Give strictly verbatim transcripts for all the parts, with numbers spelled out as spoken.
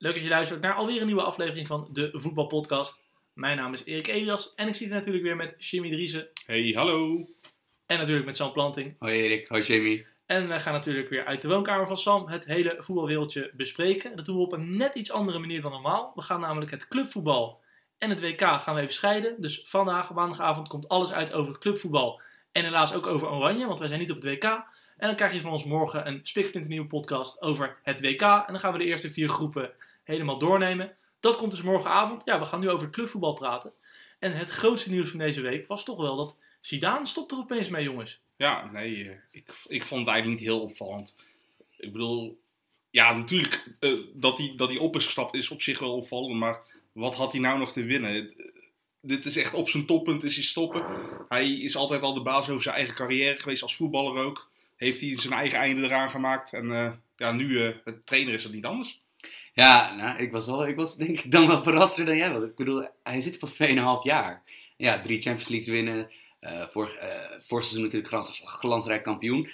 Leuk dat je luistert naar alweer een nieuwe aflevering van de Voetbalpodcast. Mijn naam is Erik Elias en ik zit hier natuurlijk weer met Jimmy Driesen. Hey, hallo. En natuurlijk met Sam Planting. Hoi Erik, hoi Jimmy. En we gaan natuurlijk weer uit de woonkamer van Sam het hele voetbalwereldje bespreken. Dat doen we op een net iets andere manier dan normaal. We gaan namelijk het clubvoetbal en het W K gaan we even scheiden. Dus vandaag, maandagavond, komt alles uit over het clubvoetbal. En helaas ook over Oranje, want wij zijn niet op het W K. En dan krijg je van ons morgen een spiksplinternieuwe podcast over het W K. En dan gaan we de eerste vier groepen helemaal doornemen. Dat komt dus morgenavond. Ja, we gaan nu over clubvoetbal praten. En het grootste nieuws van deze week was toch wel dat Zidane stopt er opeens mee, jongens. Ja, nee, ik, ik vond het eigenlijk niet heel opvallend. Ik bedoel, ja, natuurlijk uh, dat hij dat hij op is gestapt is op zich wel opvallend. Maar wat had hij nou nog te winnen? Dit is echt op zijn toppunt is hij stoppen. Hij is altijd al de baas over zijn eigen carrière geweest als voetballer ook. Heeft hij zijn eigen einde eraan gemaakt. En uh, ja, nu uh, trainer is dat niet anders. Ja, nou, ik was wel, ik was denk ik dan wel verraster dan jij. Want ik bedoel, hij zit pas twee komma vijf jaar. Ja, drie Champions League winnen. Uh, vorig uh, seizoen natuurlijk glans, glansrijk kampioen.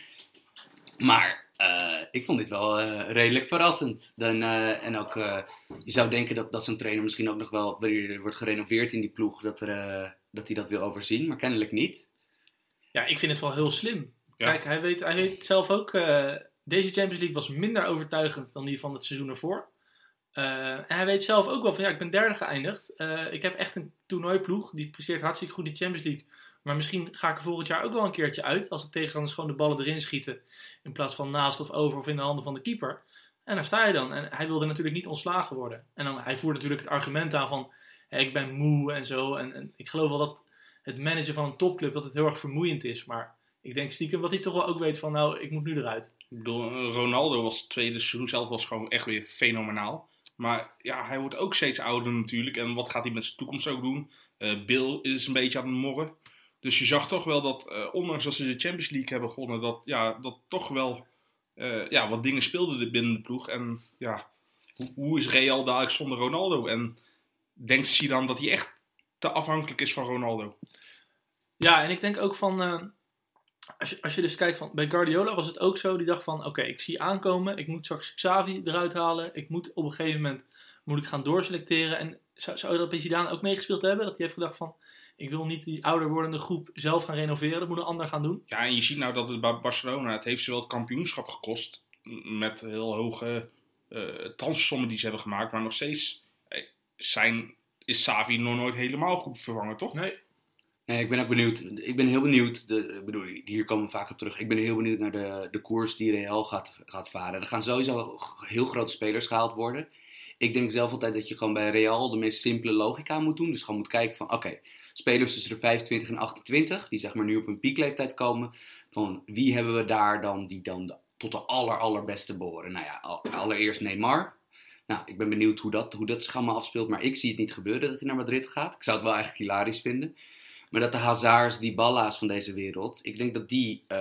Maar uh, ik vond dit wel uh, redelijk verrassend. Dan, uh, en ook, uh, je zou denken dat, dat zo'n trainer misschien ook nog wel, wanneer er wordt gerenoveerd in die ploeg, dat, er, uh, dat hij dat wil overzien. Maar kennelijk niet. Ja, ik vind het wel heel slim. Ja. Kijk, hij weet, hij weet zelf ook, uh, deze Champions League was minder overtuigend dan die van het seizoen ervoor. Uh, en hij weet zelf ook wel van, ja, ik ben derde geëindigd. Uh, ik heb echt een toernooiploeg, die presteert hartstikke goed die Champions League. Maar misschien ga ik er volgend jaar ook wel een keertje uit. Als de tegenstanders gewoon de ballen erin schieten. In plaats van naast of over of in de handen van de keeper. En daar sta je dan. En hij wilde natuurlijk niet ontslagen worden. En dan, hij voerde natuurlijk het argument aan van, hey, ik ben moe en zo. En, en ik geloof wel dat het managen van een topclub, dat het heel erg vermoeiend is. Maar ik denk stiekem dat hij toch wel ook weet van, nou, ik moet nu eruit. Ik bedoel, Ronaldo was het tweede seizoen zelf was gewoon echt weer fenomenaal. Maar ja, hij wordt ook steeds ouder natuurlijk. En wat gaat hij met zijn toekomst ook doen? Uh, Bill is een beetje aan het morren. Dus je zag toch wel dat, uh, ondanks dat ze de Champions League hebben gewonnen, dat, ja, dat toch wel uh, ja, wat dingen speelden binnen de ploeg. En ja, hoe, hoe is Real dadelijk zonder Ronaldo? En denkt Zidane dat hij echt te afhankelijk is van Ronaldo? Ja, en ik denk ook van, uh, als, je, als je dus kijkt, van, bij Guardiola was het ook zo. Die dacht van, oké, okay, ik zie aankomen, ik moet straks Xavi eruit halen. Ik moet op een gegeven moment moet ik gaan doorselecteren. En zou, zou dat bij Zidane ook meegespeeld hebben? Dat hij heeft gedacht van, ik wil niet die ouder wordende groep zelf gaan renoveren. Dat moet een ander gaan doen. Ja, en je ziet nou dat het bij Barcelona, het heeft ze wel het kampioenschap gekost. Met heel hoge uh, transfersommen die ze hebben gemaakt. Maar nog steeds zijn, is Xavi nog nooit helemaal goed vervangen, toch? Nee. Nee, ik ben ook benieuwd. Ik ben heel benieuwd. De, bedoel, hier komen we vaak op terug. Ik ben heel benieuwd naar de, de koers die Real gaat, gaat varen. Er gaan sowieso heel grote spelers gehaald worden. Ik denk zelf altijd dat je gewoon bij Real de meest simpele logica moet doen. Dus gewoon moet kijken van, oké. Okay, spelers tussen de vijfentwintig en achtentwintig, die zeg maar nu op hun piekleeftijd komen. Van wie hebben we daar dan die dan de, tot de aller allerbeste behoren? Nou ja, allereerst Neymar. Nou, ik ben benieuwd hoe dat, hoe dat schamma afspeelt. Maar ik zie het niet gebeuren dat hij naar Madrid gaat. Ik zou het wel eigenlijk hilarisch vinden. Maar dat de Hazards, die Balla's van deze wereld, ik denk dat die... Uh,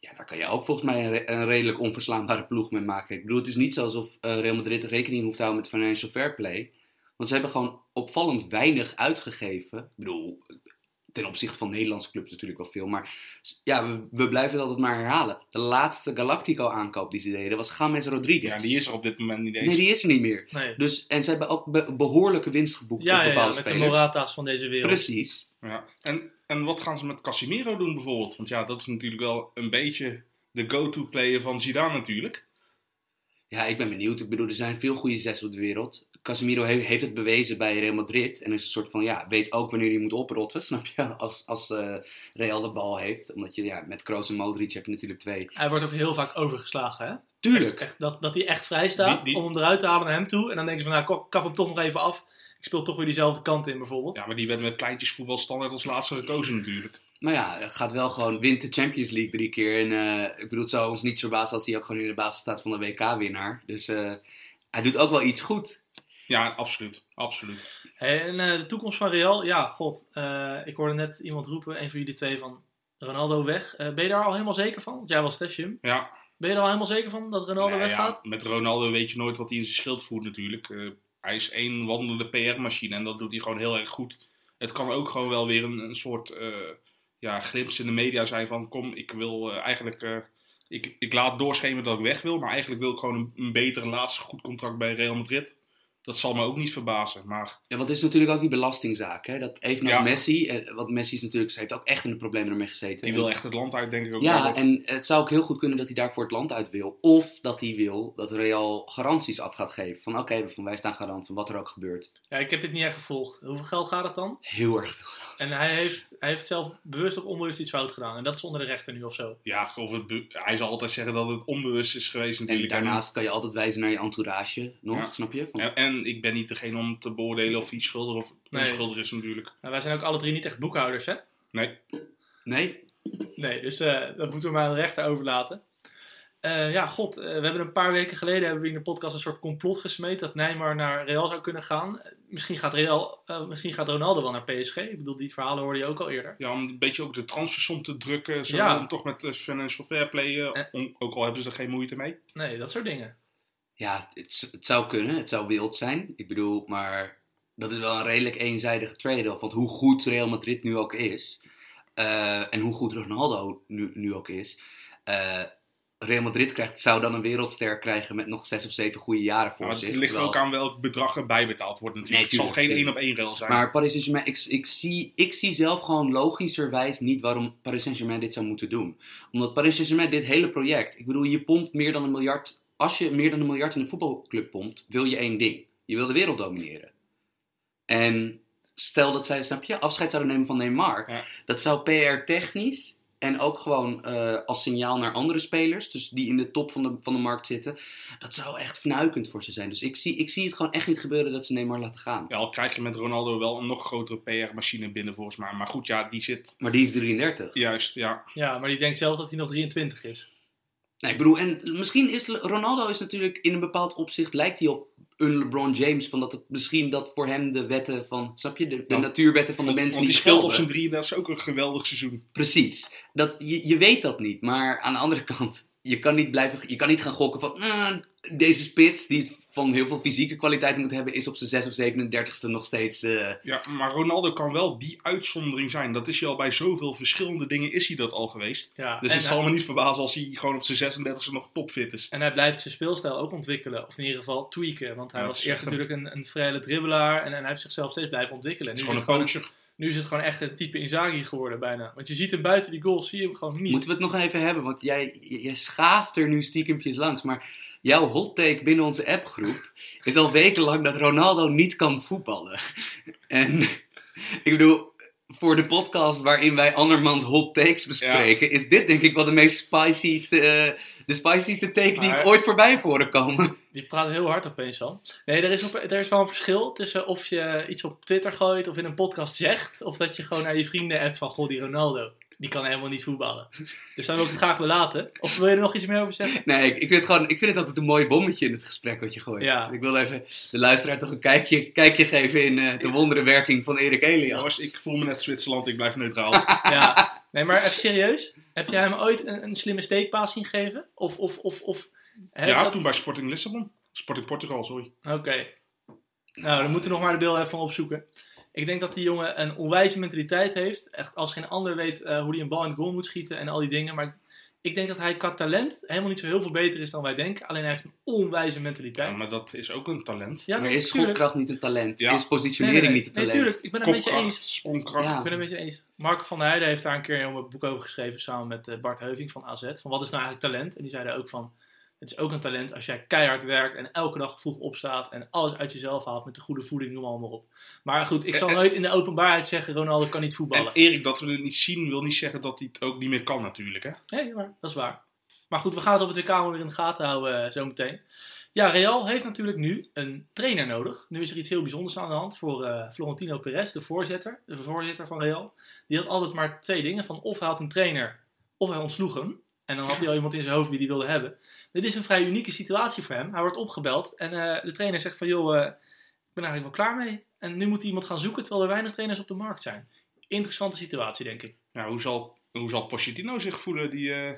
ja, daar kan je ook volgens mij een, re- een redelijk onverslaanbare ploeg mee maken. Ik bedoel, het is niet zo alsof uh, Real Madrid rekening hoeft te houden met financial fair play. Want ze hebben gewoon opvallend weinig uitgegeven. Ik bedoel, ten opzichte van Nederlandse clubs natuurlijk wel veel. Maar ja, we, we blijven het altijd maar herhalen. De laatste Galactico-aankoop die ze deden was James Rodriguez. Ja, die is er op dit moment niet eens. Nee, die is er niet meer. Nee. Dus, en ze hebben ook be- behoorlijke winst geboekt ja, op bepaalde ja, ja, met spelers. De Morata's van deze wereld. Precies. Ja. En, en wat gaan ze met Casimiro doen bijvoorbeeld? Want ja, dat is natuurlijk wel een beetje de go-to-player van Zidane natuurlijk. Ja, ik ben benieuwd. Ik bedoel, er zijn veel goede zes op de wereld. Casemiro heeft het bewezen bij Real Madrid. En is een soort van, ja, weet ook wanneer hij moet oprotten, snap je? Als, als uh, Real de bal heeft. Omdat je, ja, met Kroos en Modric heb je natuurlijk twee. Hij wordt ook heel vaak overgeslagen, hè? Tuurlijk. Echt, echt, dat, dat hij echt vrij staat die, die... om hem eruit te halen naar hem toe. En dan denken ze van, nou, kap hem toch nog even af. Ik speel toch weer diezelfde kant in, bijvoorbeeld. Ja, maar die werd met pleintjesvoetbal standaard als laatste gekozen natuurlijk. Maar ja, gaat wel gewoon, wint de Champions League drie keer. En uh, ik bedoel, het zou ons niet verbazen als hij ook gewoon in de basis staat van de W K-winnaar. Dus uh, hij doet ook wel iets goed. Ja, absoluut. absoluut. Hey, en uh, de toekomst van Real, ja, god. Uh, ik hoorde net iemand roepen, een van jullie twee, van Ronaldo weg. Uh, ben je daar al helemaal zeker van? Want jij was Tessjum. Ja. Ben je er al helemaal zeker van dat Ronaldo nou, weggaat? Ja, met Ronaldo weet je nooit wat hij in zijn schild voert natuurlijk. Uh, hij is één wandelende P R-machine en dat doet hij gewoon heel erg goed. Het kan ook gewoon wel weer een, een soort... Uh, ja, glimpsen in de media zijn van, kom, ik wil uh, eigenlijk uh, Ik, ik laat doorschemeren dat ik weg wil. Maar eigenlijk wil ik gewoon een, een betere laatste goed contract bij Real Madrid. Dat zal me ook niet verbazen. Maar... Ja, want het is natuurlijk ook die belastingzaak. Hè? Dat evenals ja. Messi. Want Messi is natuurlijk, heeft ook echt in de problemen ermee gezeten. Die en... wil echt het land uit, denk ik ook. Ja, wel. En het zou ook heel goed kunnen dat hij daarvoor het land uit wil. Of dat hij wil dat Real garanties af gaat geven. Van oké, okay, wij staan garant van wat er ook gebeurt. Ja, ik heb dit niet echt gevolgd. Hoeveel geld gaat het dan? Heel erg veel geld. En hij heeft, hij heeft zelf bewust of onbewust iets fout gedaan. En dat is onder de rechter nu of zo. Ja, of het be- hij zal altijd zeggen dat het onbewust is geweest natuurlijk. En daarnaast kan je altijd wijzen naar je entourage. Nog, ja. Snap je? Van... Ja, en ik ben niet degene om te beoordelen of hij schuldig of onschuldig is natuurlijk. Nou, wij zijn ook alle drie niet echt boekhouders, hè? Nee. Nee? Nee, dus uh, dat moeten we maar aan de rechter overlaten. Uh, ja, god, uh, we hebben een paar weken geleden hebben we in de podcast een soort complot gesmeed dat Neymar naar Real zou kunnen gaan. Misschien gaat, Real, uh, misschien gaat Ronaldo wel naar P S G. Ik bedoel, die verhalen hoorde je ook al eerder. Ja, om een beetje ook de transfersom te drukken. Zo, ja. Om toch met uh, financial fair play, uh, eh. om, ook al hebben ze er geen moeite mee. Nee, dat soort dingen. Ja, het, het zou kunnen. Het zou wild zijn. Ik bedoel, maar dat is wel een redelijk eenzijdige trade-off. Want hoe goed Real Madrid nu ook is, uh, en hoe goed Ronaldo nu, nu ook is, uh, Real Madrid krijgt, zou dan een wereldster krijgen met nog zes of zeven goede jaren voor zich. Ja, het ligt terwijl... ook aan welk bedrag er bijbetaald wordt natuurlijk. Nee, tuurlijk, het zal geen één op één Real zijn. Maar Paris Saint-Germain, ik, ik, zie, ik zie zelf gewoon logischerwijs niet waarom Paris Saint-Germain dit zou moeten doen. Omdat Paris Saint-Germain dit hele project, ik bedoel, je pompt meer dan een miljard... Als je meer dan een miljard in een voetbalclub pompt, wil je één ding. Je wil de wereld domineren. En stel dat zij, snap je, afscheid zouden nemen van Neymar. Ja. Dat zou P R-technisch en ook gewoon uh, als signaal naar andere spelers, dus die in de top van de, van de markt zitten, dat zou echt fnuikend voor ze zijn. Dus ik zie, ik zie het gewoon echt niet gebeuren dat ze Neymar laten gaan. Ja, al krijg je met Ronaldo wel een nog grotere P R-machine binnen volgens mij. Maar goed, ja, die zit... Maar die is drieëndertig. Juist, ja. Ja, maar die denkt zelf dat hij nog drieëntwintig is. Nee, ik bedoel, en misschien is Ronaldo is natuurlijk in een bepaald opzicht, lijkt hij op een LeBron James, van dat het misschien dat voor hem de wetten van, snap je, de, de ja, natuurwetten van de want, mensen want die gelden. Want die speelt op zijn drie, dat is ook een geweldig seizoen. Precies. Dat, je, je weet dat niet, maar aan de andere kant, je kan niet, blijven, je kan niet gaan gokken van, nah, deze spits die het van heel veel fysieke kwaliteiten moet hebben, is op zijn zes of zevenendertigste nog steeds... Uh... Ja, maar Ronaldo kan wel die uitzondering zijn. Dat is hij al bij zoveel verschillende dingen is hij dat al geweest. Ja, dus het zal me niet verbazen als hij gewoon op zijn zesendertigste nog topfit is. En hij blijft zijn speelstijl ook ontwikkelen. Of in ieder geval tweaken. Want hij ja, was eerst een... natuurlijk een, een vrije dribbelaar en, en hij heeft zichzelf steeds blijven ontwikkelen. Het is nu gewoon een coacher. Nu is het gewoon echt een type Inzaghi geworden bijna. Want je ziet hem buiten die goals, zie je hem gewoon niet. Moeten we het nog even hebben, want jij, jij schaaft er nu stiekempjes langs. Maar jouw hot take binnen onze appgroep is al wekenlang dat Ronaldo niet kan voetballen. En ik bedoel, voor de podcast waarin wij andermans hot takes bespreken, ja. is dit denk ik wel de meest spicyste, uh, de spicyste take maar, die ik ooit voorbij heb horen komen. Die praat heel hard opeens, Sam. Nee, er is, op, er is wel een verschil tussen of je iets op Twitter gooit of in een podcast zegt, of dat je gewoon naar je vrienden appt van, god, die Ronaldo, die kan helemaal niet voetballen. Dus dan wil ik het graag belaten. Of wil je er nog iets meer over zeggen? Nee, ik, ik, vind, gewoon, ik vind het altijd een mooi bommetje in het gesprek wat je gooit. Ja. Ik wil even de luisteraar toch een kijkje, kijkje geven in uh, de wondere werking van Erik Elias. Jongens, ik voel me net Zwitserland, ik blijf neutraal. Ja. Nee, maar even serieus. Heb jij hem ooit een, een slimme steekpaas zien geven? Of, of, of, of, ja, dat... toen bij Sporting Lissabon. Sporting Portugal, sorry. Oké. Okay. Nou, dan moeten we nog maar de beelden even van opzoeken. Ik denk dat die jongen een onwijze mentaliteit heeft. Echt als geen ander weet uh, hoe hij een bal in het goal moet schieten en al die dingen. Maar ik denk dat hij qua talent helemaal niet zo heel veel beter is dan wij denken. Alleen hij heeft een onwijze mentaliteit. Ja, maar dat is ook een talent. Ja, maar is schotkracht niet een talent? Ja. Is positionering nee, nee, nee. niet een talent? Nee, tuurlijk. Ik ben het een beetje eens. Sprongkracht. Ja. Ik ben het een beetje eens. Marco van der Heijden heeft daar een keer een boek over geschreven samen met uh, Bart Heuving van A Z. Van wat is nou eigenlijk talent? En die zeiden ook van, het is ook een talent als jij keihard werkt en elke dag vroeg opstaat en alles uit jezelf haalt met de goede voeding, noem allemaal op. Maar goed, ik zal en, nooit in de openbaarheid zeggen, Ronaldo kan niet voetballen. En Erik, dat we het niet zien, wil niet zeggen dat hij het ook niet meer kan natuurlijk, hè? Nee, maar dat is waar. Maar goed, we gaan het op het W K weer in de gaten houden uh, zometeen. Ja, Real heeft natuurlijk nu een trainer nodig. Nu is er iets heel bijzonders aan de hand voor uh, Florentino Perez, de voorzitter, de voorzitter van Real. Die had altijd maar twee dingen, van of hij had een trainer of hij ontsloeg hem. En dan had hij al iemand in zijn hoofd die hij wilde hebben. Dit is een vrij unieke situatie voor hem. Hij wordt opgebeld en uh, de trainer zegt van, joh, uh, ik ben eigenlijk wel klaar mee. En nu moet hij iemand gaan zoeken, terwijl er weinig trainers op de markt zijn. Interessante situatie, denk ik. Nou, hoe zal, hoe zal Pochettino zich voelen, die uh,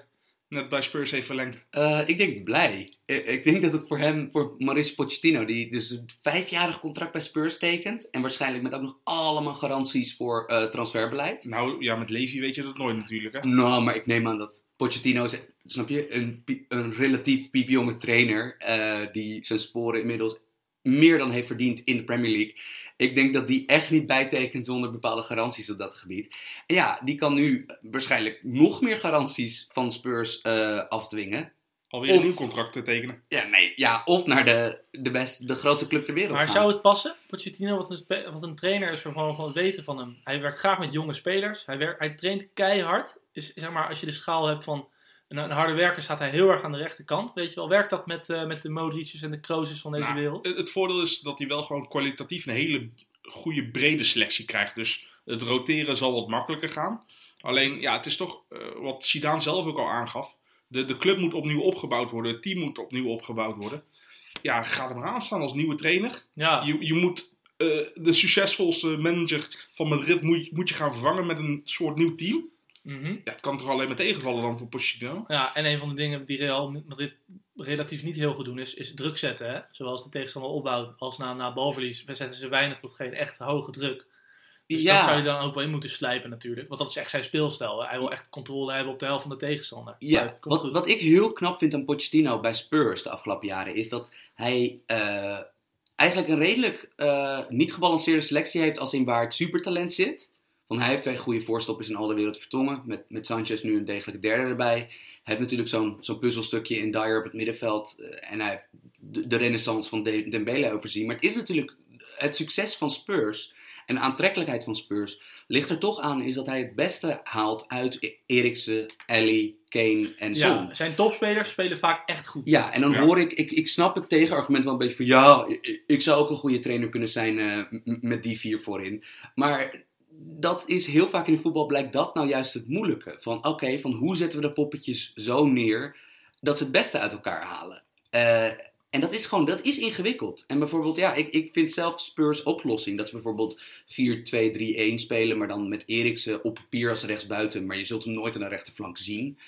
net bij Spurs heeft verlengd? Uh, ik denk blij. Ik, ik denk dat het voor hem, voor Mauricio Pochettino, die dus een vijfjarig contract bij Spurs tekent. En waarschijnlijk met ook nog allemaal garanties voor uh, transferbeleid. Nou ja, met Levy weet je dat nooit natuurlijk, hè? Nou, maar ik neem aan dat Pochettino, snap je, een, een relatief piepjonge trainer uh, die zijn sporen inmiddels meer dan heeft verdiend in de Premier League. Ik denk dat die echt niet bijtekent zonder bepaalde garanties op dat gebied. En ja, die kan nu waarschijnlijk nog meer garanties van Spurs uh, afdwingen. Alweer een nieuw contract te tekenen. Ja, nee, ja, of naar de, de, beste, de grootste club ter wereld maar gaan. Maar zou het passen? Pochettino, wat een, wat een trainer is waarvan we gewoon weten van hem. Hij werkt graag met jonge spelers. Hij, werkt, hij traint keihard. Is, zeg maar, als je de schaal hebt van een, een harde werker, staat hij heel erg aan de rechterkant. Weet je wel, werkt dat met, uh, met de Modric's en de Kroos's van deze nou, wereld? Het, het voordeel is dat hij wel gewoon kwalitatief een hele goede brede selectie krijgt. Dus het roteren zal wat makkelijker gaan. Alleen, ja, het is toch uh, wat Zidane zelf ook al aangaf. De, de club moet opnieuw opgebouwd worden. Het team moet opnieuw opgebouwd worden. Ja, ga er maar aan staan als nieuwe trainer. Ja. Je, je moet uh, de succesvolste manager van Madrid moet, moet je gaan vervangen met een soort nieuw team. Mm-hmm. Ja, het kan toch alleen maar tegenvallen dan voor Pochettino. Ja, en een van de dingen die Real Madrid relatief niet heel goed doen is, is druk zetten. Hè? Zoals de tegenstander opbouwt als na, na balverlies. We zetten ze weinig tot geen echt hoge druk. Dus ja. Dat zou je dan ook wel in moeten slijpen natuurlijk. Want dat is echt zijn speelstijl. Hè? Hij wil echt controle hebben op de helft van de tegenstander. Ja, wat, wat ik heel knap vind aan Pochettino bij Spurs de afgelopen jaren is dat hij uh, eigenlijk een redelijk uh, niet gebalanceerde selectie heeft als in waar het supertalent zit. Want hij heeft twee goede voorstoppers in al de wereld vertongen. Met, met Sanchez nu een degelijke derde erbij. Hij heeft natuurlijk zo'n, zo'n puzzelstukje in Dyer op het middenveld. Uh, en hij heeft de, de renaissance van Dembele overzien. Maar het is natuurlijk het succes van Spurs en de aantrekkelijkheid van Spurs ligt er toch aan is dat hij het beste haalt uit Eriksen, Alli, Kane en Son. Ja, zijn topspelers spelen vaak echt goed. Ja, en dan ja. hoor ik, ik, ik snap het tegenargument wel een beetje van ja, ik, ik zou ook een goede trainer kunnen zijn uh, m- met die vier voorin. Maar dat is heel vaak in de voetbal blijkt dat nou juist het moeilijke. Van oké, okay, van hoe zetten we de poppetjes zo neer dat ze het beste uit elkaar halen. Uh, En dat is gewoon, dat is ingewikkeld. En bijvoorbeeld, ja, ik, ik vind zelf Spurs oplossing. Dat ze bijvoorbeeld vier twee drie een spelen, maar dan met Eriksen op papier als rechtsbuiten. Maar je zult hem nooit aan de rechterflank zien.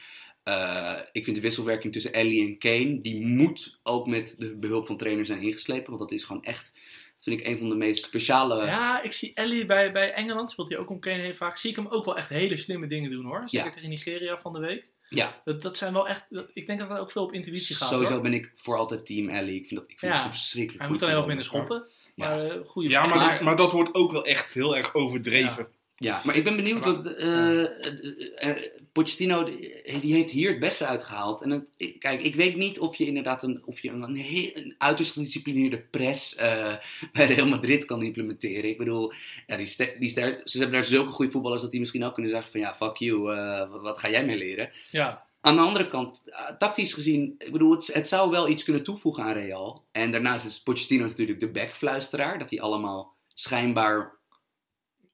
Uh, ik vind de wisselwerking tussen Alli en Kane, die moet ook met de behulp van trainers zijn ingeslepen. Want dat is gewoon echt, dat vind ik een van de meest speciale. Ja, ik zie Alli bij, bij Engeland, speelt hij ook om Kane heel vaak. Zie ik hem ook wel echt hele slimme dingen doen hoor. Zeker ja. tegen Nigeria van de week. Ja. Dat, dat zijn wel echt, dat, ik denk dat dat ook veel op intuïtie gaat. Sowieso hoor. Ben ik voor altijd team Alli. Ik vind dat, ik vind ja. dat verschrikkelijk. Hij moet alleen wat minder schoppen. Ja, maar, uh, goede ja maar, maar, maar dat wordt ook wel echt heel erg overdreven. Ja, ja maar ik ben benieuwd. Maar, dat, uh, uh, Pochettino die, die heeft hier het beste uitgehaald. En dat, kijk, ik weet niet of je inderdaad een, of je een, een, heel, een uiterst gedisciplineerde press uh, bij Real Madrid kan implementeren. Ik bedoel, ja, die ster, die ster, ze hebben daar zulke goede voetballers dat die misschien ook kunnen zeggen van ja, fuck you, uh, wat ga jij mee leren? Ja. Aan de andere kant, tactisch gezien, ik bedoel, het, het zou wel iets kunnen toevoegen aan Real. En daarnaast is Pochettino natuurlijk de backfluisteraar, dat hij allemaal schijnbaar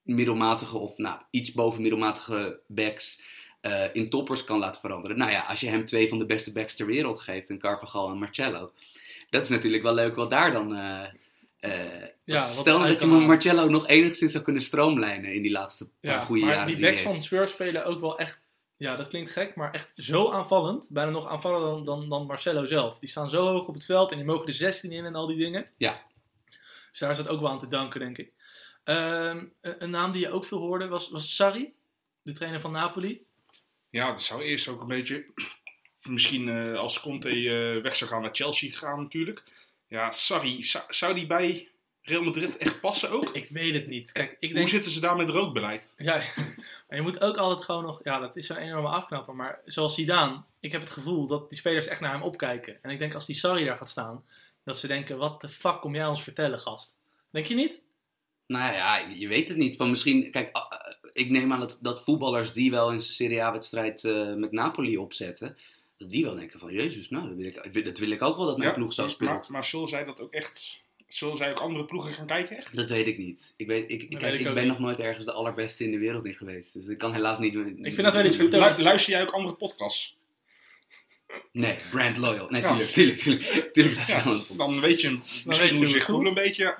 middelmatige of nou, iets boven middelmatige backs Uh, in toppers kan laten veranderen. Nou ja, als je hem twee van de beste backs ter wereld geeft, een Carvajal en Marcelo, dat is natuurlijk wel leuk wat daar dan Uh, uh, ja, stel dat je Marcelo nog enigszins zou kunnen stroomlijnen in die laatste ja, paar goede maar jaren. Die, die backs van Spurs spelen ook wel echt, ja dat klinkt gek, maar echt zo aanvallend, bijna nog aanvallender dan, dan, dan Marcelo zelf. Die staan zo hoog op het veld en die mogen de zestien in en al die dingen. Ja. Dus daar is dat ook wel aan te danken, denk ik. Uh, een naam die je ook veel hoorde was, was Sarri, de trainer van Napoli. Ja, dat zou eerst ook een beetje, misschien uh, als Conte uh, weg zou gaan naar Chelsea gaan natuurlijk. Ja, Sarri, zou, zou die bij Real Madrid echt passen ook? Ik weet het niet. Kijk, ik denk, hoe zitten ze daar met rookbeleid? Ja, maar je moet ook altijd gewoon nog, ja dat is zo'n enorme afknapper, maar zoals Zidane, ik heb het gevoel dat die spelers echt naar hem opkijken. En ik denk als die Sarri daar gaat staan, dat ze denken, wat de fuck kom jij ons vertellen gast? Denk je niet? Nou ja, je weet het niet. Van misschien, kijk, ik neem aan dat, dat voetballers die wel in zijn Serie A-wedstrijd uh, met Napoli opzetten, dat die wel denken van, jezus, nou, dat wil ik, dat wil ik ook wel dat mijn ja, ploeg zo speelt. Maar, maar zullen zij dat ook echt, zullen zij ook andere ploegen gaan kijken echt? Dat weet ik niet. Ik, weet, ik, kijk, weet ik, ik ben niet. nog nooit ergens de allerbeste in de wereld in geweest. Dus ik kan helaas niet. Ik vind dat wel iets verteld. Luister jij ook andere podcasts? Nee, brand loyal. Nee, ja. tuurlijk, tuurlijk, tuurlijk. tuurlijk ja, dan weet je, misschien hoe zich goed een beetje.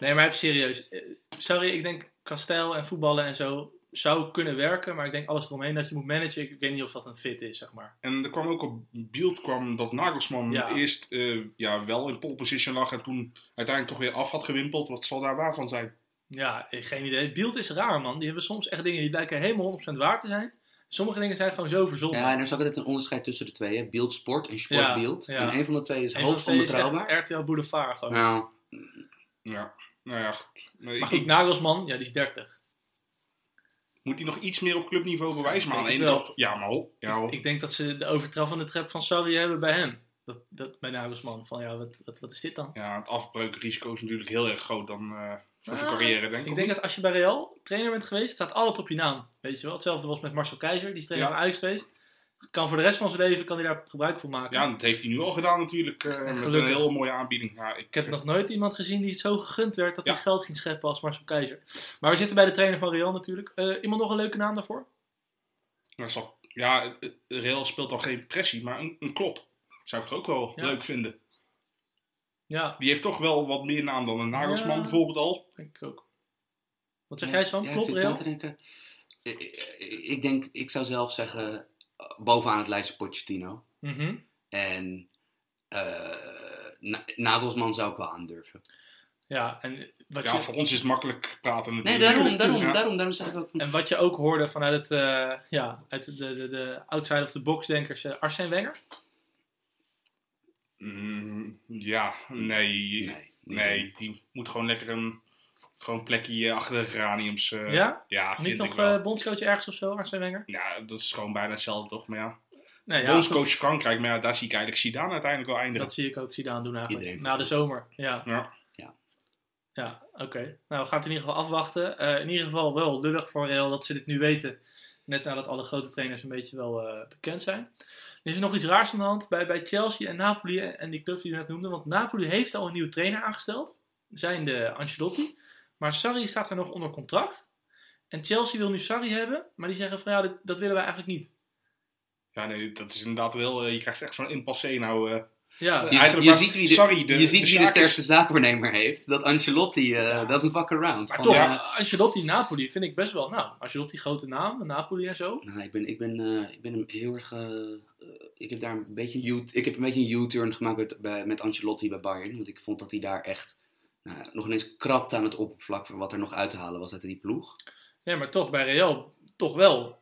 Nee, maar even serieus. Sorry, ik denk kastel en voetballen en zo. zou kunnen werken, maar ik denk alles eromheen dat je moet managen. Ik weet niet of dat een fit is, zeg maar. En er kwam ook op beeld kwam dat Nagelsman ja. eerst uh, ja, wel in pole position lag en toen uiteindelijk toch weer af had gewimpeld. Wat zal daar waar van zijn? Ja, geen idee. Beeld is raar, man. Die hebben soms echt dingen die blijken helemaal honderd procent waar te zijn. Sommige dingen zijn gewoon zo verzonnen. Ja, en er is ook altijd een onderscheid tussen de twee, hè. Beeld sport en sport ja, beeld. Ja. En een van de twee is hoogst onbetrouwbaar. Is R T L Boulevard gewoon. Nou, ja. Nou ja. Nee, maar goed, ik... Nagelsman, ja, die is dertig. Moet hij nog iets meer op clubniveau bewijzen? Maar alleen dat... Ja, maar ho, ja, ho. Ik, ik denk dat ze de overtreffende trap van Sarri hebben bij hem. Dat, dat, bij Nagelsman. Van ja, wat, wat, wat is dit dan? Ja, het afbreukrisico is natuurlijk heel erg groot dan uh, voor ah, zijn carrière, denk ik. Ik denk dat als je bij Real trainer bent geweest, staat alles op je naam. Weet je wel? Hetzelfde was met Marcel Keizer, die is trainer bij ja. Ajax geweest. Kan voor de rest van zijn leven, kan hij daar gebruik van maken. Ja, dat heeft hij nu al gedaan natuurlijk. Uh, met gelukkig. Een heel mooie aanbieding. Ja, ik, ik heb uh, nog nooit iemand gezien die het zo gegund werd dat ja. hij geld ging scheppen als Marcel Keizer. Maar we zitten bij de trainer van Real natuurlijk. Uh, iemand nog een leuke naam daarvoor? Ja, Real speelt dan geen pressie, maar een, een klop. Zou ik het ook wel ja. leuk vinden. Ja. Die heeft toch wel wat meer naam dan een Nagelsman ja, bijvoorbeeld al. Denk ik ook. Wat zeg ja, jij Sam? Ja, klop, Real? Ik, ik denk, ik zou zelf zeggen... Bovenaan het lijstje Pochettino. Mm-hmm. En uh, Na- Nagelsman zou ik wel aandurven. Ja, en wat ja je... voor ons is het makkelijk praten natuurlijk. Nee, daarom, daarom, ja. daarom, daarom zeg ik ook... En wat je ook hoorde vanuit het, uh, ja, uit de, de, de outside of the box denkers, uh, Arsène Wenger? Mm, ja, nee. Nee, nee die moet gewoon lekker een gewoon plekje achter de geraniums. Uh, ja? Ja, vind ik wel. Niet nog uh, bondscoach ergens of zo, Arsène Wenger? Ja, dat is gewoon bijna hetzelfde, toch? Maar ja. Nee, ja bondscoach goed. Frankrijk, maar ja, daar zie ik eigenlijk Zidane uiteindelijk wel eindigen. Dat zie ik ook Zidane doen eigenlijk. Iedereen na de goed. Zomer, ja. Ja, ja. ja oké. Okay. Nou, we gaan het in ieder geval afwachten. Uh, in ieder geval wel lullig voor Real dat ze dit nu weten. Net nadat alle grote trainers een beetje wel uh, bekend zijn. Er is nog iets raars aan de hand bij, bij Chelsea en Napoli en die clubs die we net noemden. Want Napoli heeft al een nieuwe trainer aangesteld. Zijn de Ancelotti. Maar Sarri staat er nog onder contract. En Chelsea wil nu Sarri hebben. Maar die zeggen van ja, dit, dat willen wij eigenlijk niet. Ja, nee, dat is inderdaad wel... Uh, je krijgt echt zo'n impasse nou... Uh, ja. Je, je ziet wie de, Sorry, de, je ziet de, wie de sterkste zaakwaarnemer heeft. Dat Ancelotti uh, ja. doesn't fuck around. Maar van, toch, ja. Ancelotti Napoli vind ik best wel... Nou, Ancelotti grote naam, Napoli en zo. Nou, ik ben, ik ben, uh, ik ben hem heel erg... Uh, uh, ik heb daar een beetje een, U- ik heb een, beetje een U-turn gemaakt met, bij, met Ancelotti bij Bayern. Want ik vond dat hij daar echt... Nou, nog ineens krapt aan het oppervlak voor wat er nog uit te halen was uit die ploeg. Ja, maar toch bij Real, toch wel.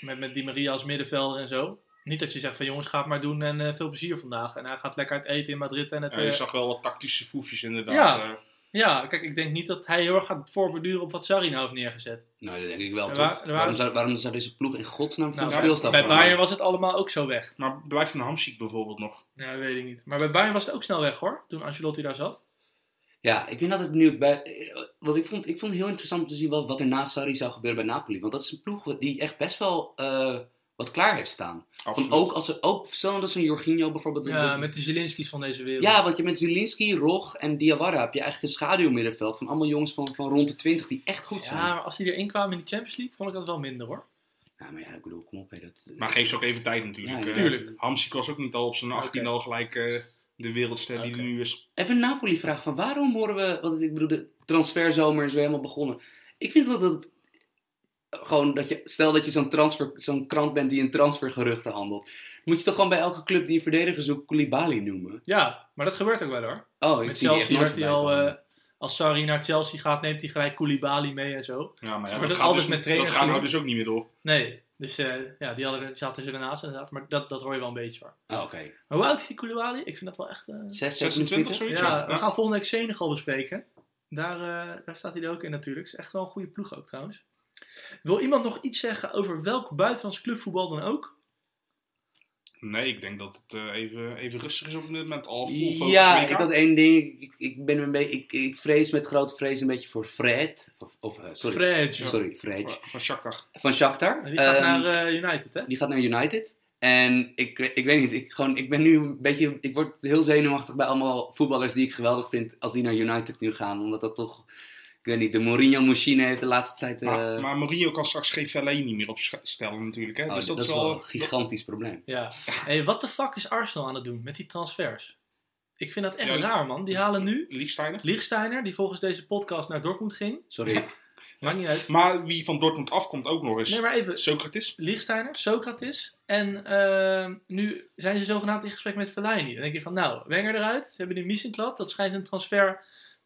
Met, met Di Maria als middenvelder en zo. Niet dat je zegt van jongens, ga het maar doen en uh, veel plezier vandaag. En hij gaat lekker uit eten in Madrid. En het, ja, je uh... zag wel wat tactische foefjes inderdaad. Ja. Uh... ja, kijk, ik denk niet dat hij heel erg gaat voorbeduren op wat Sarri nou heeft neergezet. Nou, dat denk ik wel, waar, toch? Waar... Waarom, zou, waarom zou deze ploeg in godsnaam van nou, speelstaf bij Bayern worden? Was het allemaal ook zo weg. Maar blijft van Hamzik bijvoorbeeld nog? Ja, dat weet ik niet. Maar bij Bayern was het ook snel weg hoor, toen Ancelotti daar zat. Ja, ik ben altijd benieuwd bij... Want ik vond, ik vond het heel interessant om te zien wat, wat er na Sarri zou gebeuren bij Napoli. Want dat is een ploeg die echt best wel uh, wat klaar heeft staan. Van ook als er, ook zo'n Jorginho bijvoorbeeld... Ja, de, met de Zielinski's van deze wereld. Ja, want je met Zielinski, Rog en Diawara heb je eigenlijk een schaduwmiddenveld van allemaal jongens van, van rond de twintig die echt goed zijn. Ja, maar als die erin kwamen in de Champions League, vond ik dat wel minder hoor. Ja, maar ja, ik bedoel, kom op. Hè, dat, maar geef ze ook even tijd natuurlijk. Ja, natuurlijk. Uh, Hamsik was ook niet al op zijn achttien okay. al gelijk... Uh, de wereldster die okay. nu is. Even een Napoli-vraag van waarom horen we... Want ik bedoel, de transferzomer is weer helemaal begonnen. Ik vind dat het... Gewoon dat je... Stel dat je zo'n, transfer, zo'n krant bent die in transfergeruchten handelt. Moet je toch gewoon bij elke club die een verdediger zoekt Koulibaly noemen? Ja, maar dat gebeurt ook wel hoor. Oh, ik Met zie Chelsea werd hij al... Uh, als Sarri naar Chelsea gaat, neemt hij gelijk Koulibaly mee en zo. Ja, maar ja, dat, dat, gaat dus, met trainers dat gaan we dus ook niet meer door. Nee. Dus uh, ja, die hadden, zaten ze ernaast inderdaad. Maar dat, dat hoor je wel een beetje hoor. Ah, oké. Okay. Maar hoe oud is die Koulibaly? Ik vind dat wel echt... Uh... zesentwintig, zoiets? Ja, ja, we gaan volgende week Senegal bespreken. Daar, uh, daar staat hij er ook in natuurlijk. Het is echt wel een goede ploeg ook trouwens. Wil iemand nog iets zeggen over welk buitenlands clubvoetbal dan ook? Nee, ik denk dat het uh, even, even rustig is op dit moment. Al vol focus. Ja, ik had één ding. Ik, ik, ben een be- ik, ik vrees met grote vrees een beetje voor Fred. Of, of, uh, sorry. Fred. Sorry, Fred. Van Shakhtar. Van Shakhtar. Die gaat um, naar uh, United, hè? Die gaat naar United. En ik, ik weet niet, ik, gewoon, ik ben nu een beetje... Ik word heel zenuwachtig bij allemaal voetballers die ik geweldig vind als die naar United nu gaan. Omdat dat toch... Ik weet niet, de Mourinho-machine heeft de laatste tijd... Uh... Maar, maar Mourinho kan straks geen Fellaini meer opstellen natuurlijk. Hè? Oh, dus dat, dat is wel een gigantisch dat... probleem. Ja. Hey, wat de fuck is Arsenal aan het doen met die transfers? Ik vind dat echt ja, raar, man. Die halen nu... Lichtsteiner. Lichtsteiner, die volgens deze podcast naar Dortmund ging. Sorry. Maakt niet uit. Maar wie van Dortmund afkomt ook nog eens. Nee, maar even. Socrates. Lichtsteiner, Socrates. En uh, nu zijn ze zogenaamd in gesprek met Fellaini. Dan denk je van, nou, Wenger eruit. Ze hebben de Missinklad. Dat schijnt een transfer...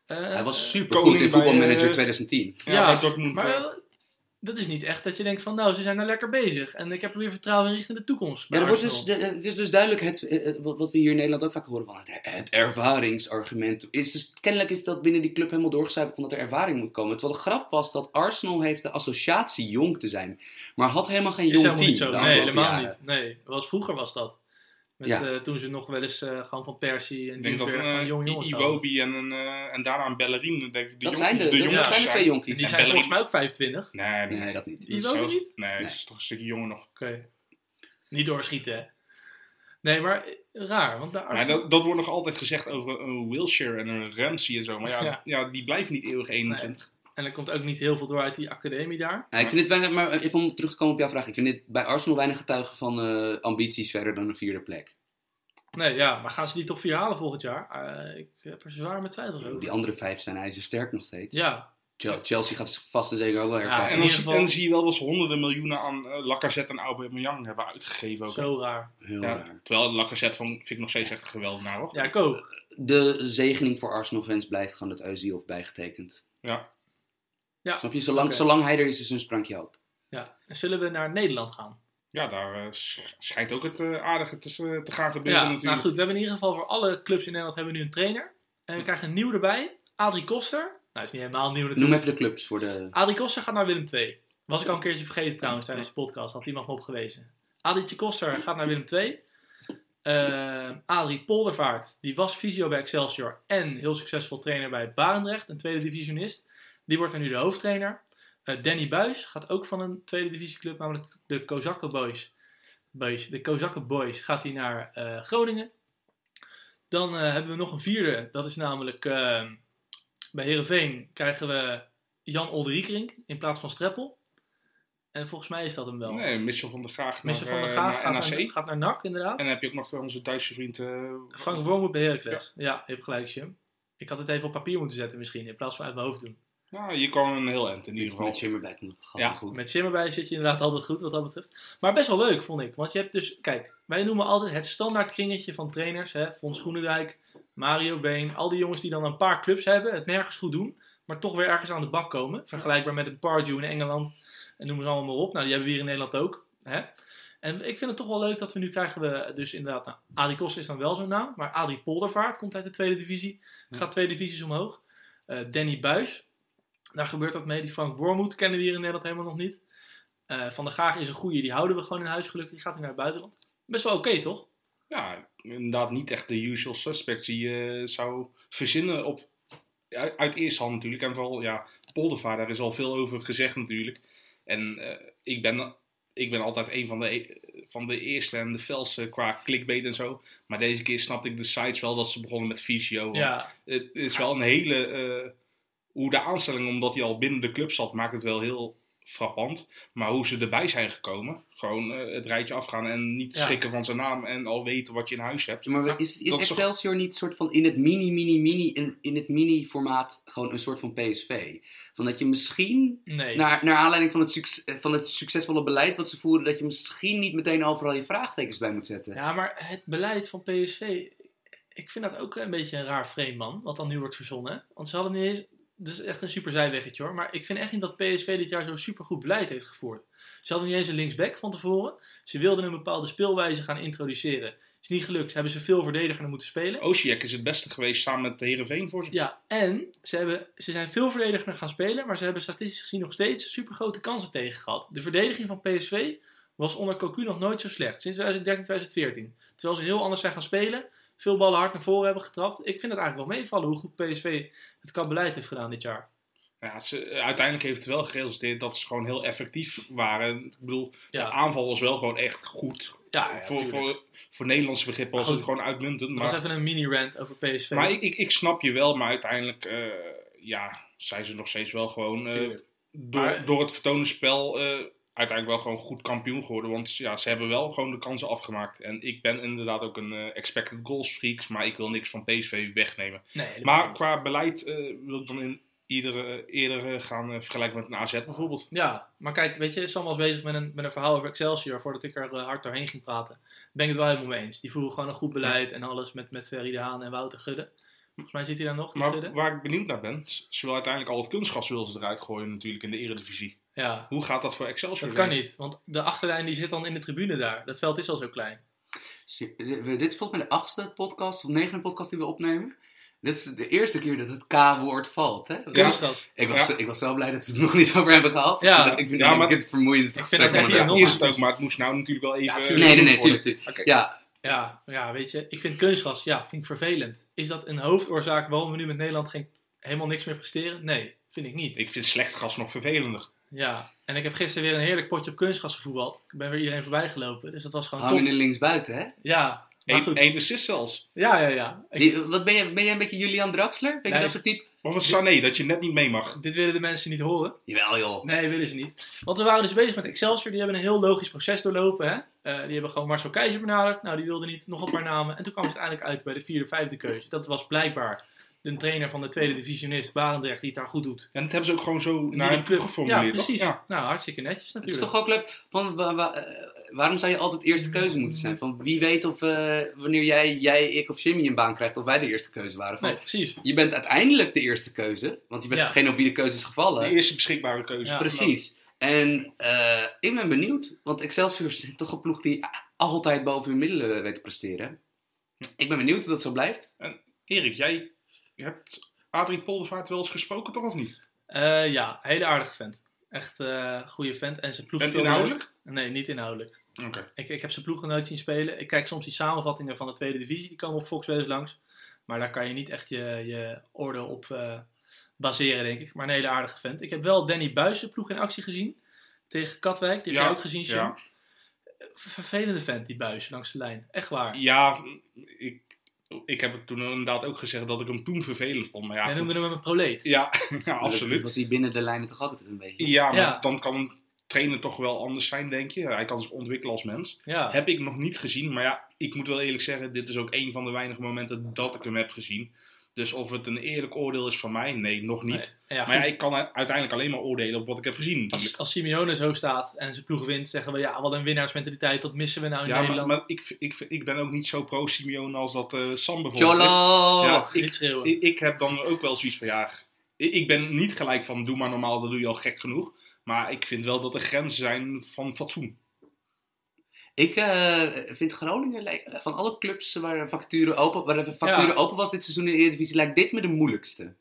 Uh, Hij was super goed in voetbalmanager uh, twintig tien. Ja, ja maar, Dortmund, maar uh, dat is niet echt dat je denkt van, nou, ze zijn nou lekker bezig. En ik heb er weer vertrouwen in richting de toekomst. Ja, dat wordt dus, het is dus duidelijk het, wat we hier in Nederland ook vaak horen van het, het ervaringsargument. Is dus, kennelijk is dat binnen die club helemaal doorgecijpeld van dat er ervaring moet komen. Terwijl de grap was dat Arsenal heeft de associatie jong te zijn. Maar had helemaal geen jong helemaal team. Niet zo. Nee, helemaal jaren. Niet. Nee, was, vroeger was dat. Met, ja. uh, toen ze nog wel eens uh, gewoon van Persie en Dienberg van jong jongens hadden. Iwobi en, een, uh, en daarna een Bellerin. De, de dat zijn de, de, de jongens ja, zijn de twee jonkies. Die zijn volgens mij ook vijfentwintig. Nee, nee, nee dat niet. Iwobi niet? Nee, dat nee. is toch een stukje jonger nog. Oké. Okay. Niet doorschieten, hè? Nee, maar raar. Want daar nee, dat, dat wordt nog altijd gezegd over een Wilshere en een Ramsey en zo. Maar ja, ja. ja die blijft niet eeuwig eenentwintig. Nee. En er komt ook niet heel veel door uit die academie daar. Ja, ik vind dit weinig, maar even om terug te komen op jouw vraag. Ik vind dit bij Arsenal weinig getuigen van uh, ambities verder dan een vierde plek. Nee, ja, maar gaan ze die top vier halen volgend jaar? Uh, ik heb er zwaar met twijfels over. Die andere vijf zijn ijzersterk nog steeds. Ja. Chelsea gaat vast en zeker ook wel herpakken. Ja, en, als, geval... en zie je wel dat ze honderden miljoenen aan uh, Lacazette en Aubameyang hebben uitgegeven. Ook. Zo raar. Heel ja, raar. Terwijl Lacazette van, vind ik nog steeds echt geweldig naar, hoor. Ja, ik ook. De zegening voor Arsenal-fans blijft gewoon dat Özil heeft bijgetekend. Ja. Ja. Snap je? Zolang, okay. zolang hij er is, is een sprankje hoop. Ja. En zullen we naar Nederland gaan? Ja, daar uh, schijnt ook het uh, aardige te, uh, te gaan gebeuren ja, natuurlijk. Nou goed, we hebben in ieder geval voor alle clubs in Nederland hebben we nu een trainer. En we krijgen een nieuw erbij. Adrie Koster. Nou, dat is niet helemaal nieuw natuurlijk. Noem even de clubs voor de... Adrie Koster gaat naar Willem twee. Was ik al een keertje vergeten trouwens tijdens de podcast. Had iemand me opgewezen. Adrie Koster gaat naar Willem twee. Uh, Adrie Poldervaart. Die was fysio bij Excelsior. En heel succesvol trainer bij Barendrecht. Een tweede divisionist. Die wordt nu de hoofdtrainer. Uh, Danny Buijs gaat ook van een tweede divisieclub, namelijk de Kozakken Boys. Boys. De Kozakken Boys gaat hij naar uh, Groningen. Dan uh, hebben we nog een vierde. Dat is namelijk uh, bij Heerenveen krijgen we Jan Olderiekerink in plaats van Streppel. En volgens mij is dat hem wel. Nee, Mitchell van der Graag naar, van der Graag naar gaat, naar, gaat naar N A C inderdaad. En dan heb je ook nog onze Duitse vriend... Uh, Frank Wormoed bij Heracles. Ja. ja, je hebt gelijk, Jim. Ik had het even op papier moeten zetten misschien, in plaats van uit mijn hoofd doen. Nou, je kan een heel end in ieder geval. Met Zimmerbij komt het gewoon ja, goed. Met Zimmerbij zit je inderdaad altijd goed wat dat betreft. Maar best wel leuk, vond ik. Want je hebt dus, kijk, wij noemen altijd het standaard kringetje van trainers. Hè? Fons Groenendijk, Mario Been. Al die jongens die dan een paar clubs hebben, het nergens goed doen. Maar toch weer ergens aan de bak komen. Vergelijkbaar met een Pardew in Engeland. En noem het allemaal maar op. Nou, die hebben we hier in Nederland ook. Hè? En ik vind het toch wel leuk dat we nu krijgen we dus inderdaad... Nou, Adrie Koster is dan wel zo'n naam. Maar Adrie Poldervaart komt uit de tweede divisie. Gaat twee divisies omhoog. Uh, Danny Buijs. Daar gebeurt dat mee. Die Frank Wormoed kennen we hier in Nederland helemaal nog niet. Uh, Van der Gaag is een goeie. Die houden we gewoon in huis gelukkig. Die gaat nu naar het buitenland. Best wel oké, okay, toch? Ja, inderdaad niet echt de usual suspects die je uh, zou verzinnen op... Ja, uit eerste hand natuurlijk. En vooral, ja, Poldervaart, daar is al veel over gezegd natuurlijk. En uh, ik, ben, ik ben altijd een van de, van de eerste en de felste qua clickbait en zo. Maar deze keer snapte ik de sites wel dat ze begonnen met fysio. Want ja. Het is wel een hele... Uh, Hoe de aanstelling, omdat hij al binnen de club zat, maakt het wel heel frappant. Maar hoe ze erbij zijn gekomen, gewoon uh, het rijtje afgaan en niet ja. schrikken van zijn naam en al weten wat je in huis hebt. Maar ja, is, is Excelsior toch... niet soort van in het mini, mini, mini, in, in het mini-formaat gewoon een soort van P S V? Van dat je misschien, nee. naar, naar aanleiding van het, succes, van het succesvolle beleid wat ze voeren, dat je misschien niet meteen overal je vraagtekens bij moet zetten. Ja, maar het beleid van P S V, ik vind dat ook een beetje een raar frame, man, wat dan nu wordt verzonnen. Want ze hadden niet eens... Dat is echt een super zijweggetje hoor. Maar ik vind echt niet dat P S V dit jaar zo super goed beleid heeft gevoerd. Ze hadden niet eens een linksback van tevoren. Ze wilden een bepaalde speelwijze gaan introduceren. Is niet gelukt. Ze hebben ze veel verdedigender moeten spelen. Osijek is het beste geweest samen met de Heerenveen voor ze. Ja, en ze, hebben, ze zijn veel verdedigender gaan spelen. Maar ze hebben statistisch gezien nog steeds super grote kansen tegen gehad. De verdediging van P S V was onder Cocu nog nooit zo slecht. Sinds twintig dertien, twintig veertien. Terwijl ze heel anders zijn gaan spelen... Veel ballen hard naar voren hebben getrapt. Ik vind het eigenlijk wel meevallen hoe goed P S V het kan beleid heeft gedaan dit jaar. Ja, ze, uiteindelijk heeft het wel geresulteerd dat ze gewoon heel effectief waren. Ik bedoel, ja. de aanval was wel gewoon echt goed. Ja, ja, voor, voor, voor Nederlandse begrippen was goed, het gewoon uitmuntend. Maar was even een mini-rant over P S V. Maar ik, ik, ik snap je wel, maar uiteindelijk uh, ja, zijn ze nog steeds wel gewoon uh, door, maar, door het vertonen spel... Uh, uiteindelijk wel gewoon goed kampioen geworden. Want ja, ze hebben wel gewoon de kansen afgemaakt. En ik ben inderdaad ook een uh, expected goals freak. Maar ik wil niks van P S V wegnemen. Nee, maar qua beleid uh, wil ik dan in, iedere, eerder gaan vergelijken met een A Z bijvoorbeeld. Ja, maar kijk, weet je, Sam was bezig met een, met een verhaal over Excelsior voordat ik er hard doorheen ging praten. Ben ik het wel helemaal mee eens. Die voeren gewoon een goed beleid en alles met, met Ferry de Haan en Wouter Gudde. Volgens mij zit hij daar nog. Maar Gudde. Waar ik benieuwd naar ben, ze wil uiteindelijk al het kunstgas willen ze eruit gooien natuurlijk in de eredivisie. Ja. Hoe gaat dat voor Excelsior? Dat kan niet, want de achterlijn die zit dan in de tribune daar. Dat veld is al zo klein. Dit is volgens mij de achtste podcast of negende podcast die we opnemen. Dit is de eerste keer dat het K-woord valt. Hè? Ja. Ik, was, ja. ik was zo blij dat we het nog niet over hebben gehad. Ja. Ik vind ja, het, het vermoeiendste gesprek. Het ja, is het ook, maar het moest nou natuurlijk wel even... Ja, tuurlijk, nee, nee, nee, tuurlijk. tuurlijk. Okay. Ja. Ja, ja, weet je, ik vind kunstgras, ja, vind ik vervelend. Is dat een hoofdoorzaak waarom we nu met Nederland geen, helemaal niks meer presteren? Nee, vind ik niet. Ik vind slecht gas nog vervelender. Ja, en ik heb gisteren weer een heerlijk potje op kunstgras gevoetbald. Ik ben weer iedereen voorbij gelopen, dus dat was gewoon top. Hou je linksbuiten, hè? Ja. Eén assist zelfs. Ja, ja, ja. Ik... Die, wat ben, jij, ben jij een beetje Julian Draxler? Weet je nee. dat soort type? Of een Sané, dat je net niet mee mag. Dit willen de mensen niet horen. Jawel joh. Nee, willen ze niet. Want we waren dus bezig met Excelsior. Die hebben een heel logisch proces doorlopen. Hè? Uh, die hebben gewoon Marcel Keizer benaderd. Nou, die wilde niet. Nog een paar namen. En toen kwam het uiteindelijk uit bij de vierde, vijfde keuze. Dat was blijkbaar de trainer van de tweede divisionist, Barendrecht, die het daar goed doet. En dat hebben ze ook gewoon zo naar hem teruggeformuleerd. Ja, precies. Ja. Nou, hartstikke netjes natuurlijk. Het is toch ook leuk. Van, wa, wa, waarom zou je altijd eerste keuze moeten zijn? Van wie weet of uh, wanneer jij, jij, ik of Jimmy een baan krijgt of wij de eerste keuze waren. Van, nee, precies. Je bent uiteindelijk de eerste keuze, want je bent ja. degene op wie de keuze is gevallen. De eerste beschikbare keuze. Ja, precies. En uh, ik ben benieuwd, want Excelsior is toch een ploeg die altijd boven hun middelen weet te presteren. Ik ben benieuwd of dat zo blijft. En Erik, jij... Je hebt Adrie Poldervaart wel eens gesproken, toch of niet? Uh, ja, hele aardige vent. Echt uh, goede vent. En zijn ploeggenoot... inhoudelijk? Nee, niet inhoudelijk. Oké. Okay. Ik, ik heb zijn ploeggenoot zien spelen. Ik kijk soms die samenvattingen van de tweede divisie. Die komen op Fox wel eens langs. Maar daar kan je niet echt je, je oordeel op uh, baseren, denk ik. Maar een hele aardige vent. Ik heb wel Danny Buijsen ploeg in actie gezien. Tegen Katwijk. Die heb ja, je ook gezien, Jim. Ja. Vervelende vent, die Buijsen langs de lijn. Echt waar. Ja, ik... Ik heb het toen inderdaad ook gezegd dat ik hem toen vervelend vond. Maar ja, jij noemde hem een proleet. Ja, ja, absoluut. Was hij binnen de lijnen toch altijd een beetje? Ja, maar ja. dan kan een trainer toch wel anders zijn, denk je. Hij kan zich ontwikkelen als mens. Ja. Heb ik nog niet gezien. Maar ja, ik moet wel eerlijk zeggen, dit is ook een van de weinige momenten dat ik hem heb gezien. Dus of het een eerlijk oordeel is van mij, nee, nog niet. Nee, ja, maar ja, ik kan uiteindelijk alleen maar oordelen op wat ik heb gezien. Natuurlijk. Als, als Simeone zo staat en zijn ploeg wint, zeggen we ja, wat een winnaarsmentaliteit, dat missen we nou in ja, Nederland. Ja, maar, maar ik, ik, ik ben ook niet zo pro-Simeone als dat uh, Sam bijvoorbeeld Jolo! Is. Ja, ik, schreeuwen. Ik, ik heb dan ook wel zoiets van ja, ik, ik ben niet gelijk van doe maar normaal, dat doe je al gek genoeg. Maar ik vind wel dat er grenzen zijn van fatsoen. Ik uh, vind Groningen, van alle clubs waar facturen open, waar de facturen ja. open was dit seizoen in de Eredivisie, lijkt dit me de moeilijkste.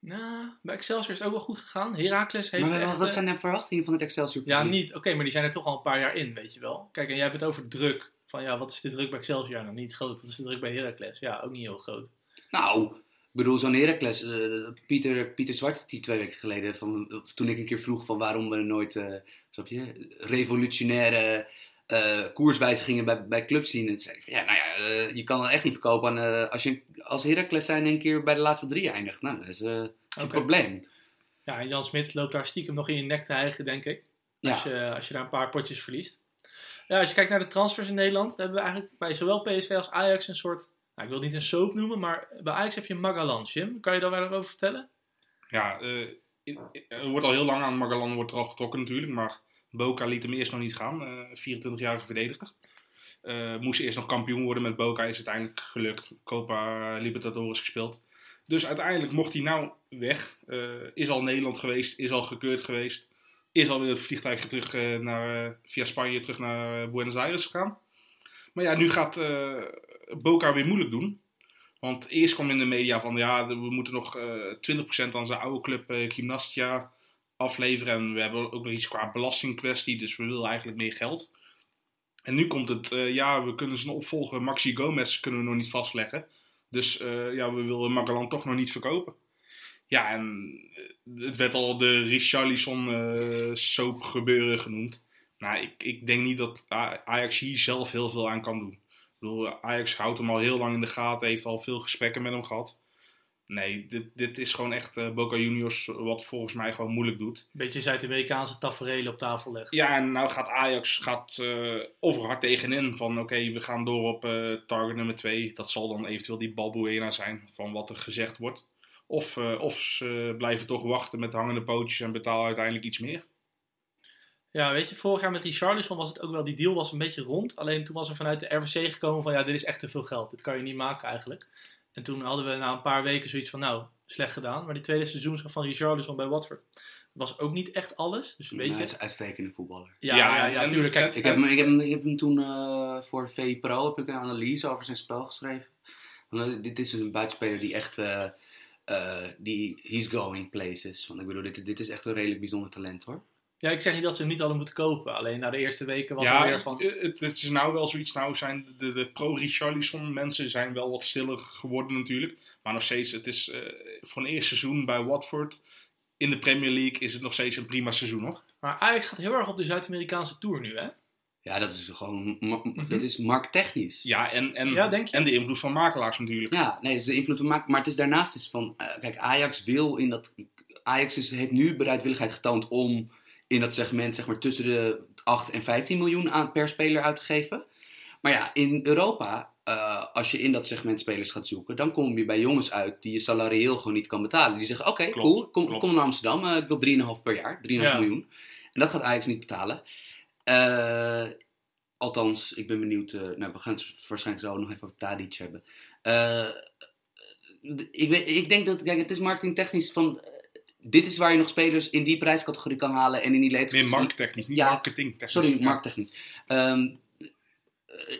Nou, bij Excelsior is het ook wel goed gegaan. Heracles heeft maar wel, echt... wat zijn de verwachtingen van het Excelsior? Ja, niet. Oké, okay, maar die zijn er toch al een paar jaar in, weet je wel. Kijk, en jij hebt het over druk. Van ja, wat is de druk bij Excelsior? Ja, nou, niet groot. Wat is de druk bij Heracles? Ja, ook niet heel groot. Nou... Ik bedoel, zo'n Heracles, uh, Pieter, Pieter Zwart, die twee weken geleden, van, toen ik een keer vroeg van waarom er nooit uh, snap je, revolutionaire uh, koerswijzigingen bij, bij clubs zien. En zei ik van, ja, nou ja, uh, je kan het echt niet verkopen aan, uh, als je als Heracles zijn een keer bij de laatste drie eindigt. Nou, dat is uh, een okay. probleem. Ja, en Jan Smit loopt daar stiekem nog in je nek te hijgen, denk ik. Als, ja. je, als je daar een paar potjes verliest. Ja, als je kijkt naar de transfers in Nederland, hebben we eigenlijk bij zowel P S V als Ajax een soort... Nou, ik wil het niet een soap noemen, maar bij Ajax heb je Magalan, Jim. Kan je daar wel over vertellen? Ja, uh, er wordt al heel lang aan Magalan wordt er al getrokken natuurlijk. Maar Boca liet hem eerst nog niet gaan. Uh, vierentwintigjarige verdediger. Uh, moest eerst nog kampioen worden met Boca. Is uiteindelijk gelukt. Copa Libertadores gespeeld. Dus uiteindelijk mocht hij nou weg. Uh, is al Nederland geweest. Is al gekeurd geweest. Is alweer het vliegtuigje terug uh, naar, uh, via Spanje terug naar uh, Buenos Aires gegaan. Maar ja, nu gaat... Uh, Boca weer moeilijk doen. Want eerst kwam in de media van ja, we moeten nog uh, twintig procent aan zijn oude club uh, Gimnasia afleveren. En we hebben ook nog iets qua belastingkwestie, dus we willen eigenlijk meer geld. En nu komt het, uh, ja, we kunnen zijn opvolger Maxi Gomez kunnen we nog niet vastleggen. Dus uh, ja, we willen Magalan toch nog niet verkopen. Ja, en het werd al de Richarlison uh, soap gebeuren genoemd. Nou, ik, ik denk niet dat Ajax hier zelf heel veel aan kan doen. Ik bedoel, Ajax houdt hem al heel lang in de gaten, heeft al veel gesprekken met hem gehad. Nee, dit, dit is gewoon echt uh, Boca Juniors wat volgens mij gewoon moeilijk doet. Beetje Zuid-Amerikaanse taferelen op tafel leggen. Ja, en nou gaat Ajax gaat, uh, over hard tegenin van oké, okay, we gaan door op uh, target nummer twee. Dat zal dan eventueel die Balbuena zijn van wat er gezegd wordt. Of, uh, of ze blijven toch wachten met hangende pootjes en betalen uiteindelijk iets meer. Ja, weet je, vorig jaar met Richarlison was het ook wel, die deal was een beetje rond. Alleen toen was er vanuit de R V C gekomen van, ja, dit is echt te veel geld. Dit kan je niet maken eigenlijk. En toen hadden we na een paar weken zoiets van, nou, slecht gedaan. Maar die tweede seizoensgang van Richarlison bij Watford was ook niet echt alles. Dus weet je... Hij is een uitstekende voetballer. Ja, ja, ja, ja en, tuurlijk. En, ik, heb hem, ik, heb hem, ik heb hem toen uh, voor V I Pro heb ik een analyse over zijn spel geschreven. Want dit is een buitenspeler die echt... Uh, Uh, die he's going places. Want ik bedoel, dit, dit is echt een redelijk bijzonder talent hoor. Ja, ik zeg niet dat ze hem niet hadden moeten kopen. Alleen na de eerste weken was ja, er weer van... Het, het is nou wel zoiets. Nou zijn de, de pro-Richarlison mensen zijn wel wat stiller geworden natuurlijk. Maar nog steeds, het is uh, voor een eerste seizoen bij Watford. In de Premier League is het nog steeds een prima seizoen hoor. Maar Ajax gaat heel erg op de Zuid-Amerikaanse tour nu hè? Ja, dat is gewoon... Ma- dat is markttechnisch. Ja, en, en, ja, en de invloed van makelaars natuurlijk. Ja, nee, het is de invloed van makelaars. Maar het is daarnaast is van... Uh, kijk, Ajax wil in dat... Ajax is, heeft nu bereidwilligheid getoond om in dat segment zeg maar tussen de acht en vijftien miljoen aan, per speler uit te geven. Maar ja, in Europa, uh, als je in dat segment spelers gaat zoeken, dan kom je bij jongens uit die je salarieel gewoon niet kan betalen. Die zeggen, oké, okay, cool, kom, kom naar Amsterdam. Uh, ik wil drieënhalf per jaar, drieënhalf ja. miljoen. En dat gaat Ajax niet betalen. Uh, althans, ik ben benieuwd. Uh, nou, we gaan het waarschijnlijk zo nog even over Tadic hebben. Uh, d- ik, weet, ik denk dat, kijk, het is marketingtechnisch van. Uh, dit is waar je nog spelers in die prijscategorie kan halen en in die leeftijd. Nee, marketingtechnisch, niet ja, marketingtechnisch. Sorry, ja. marketingtechnisch. Um,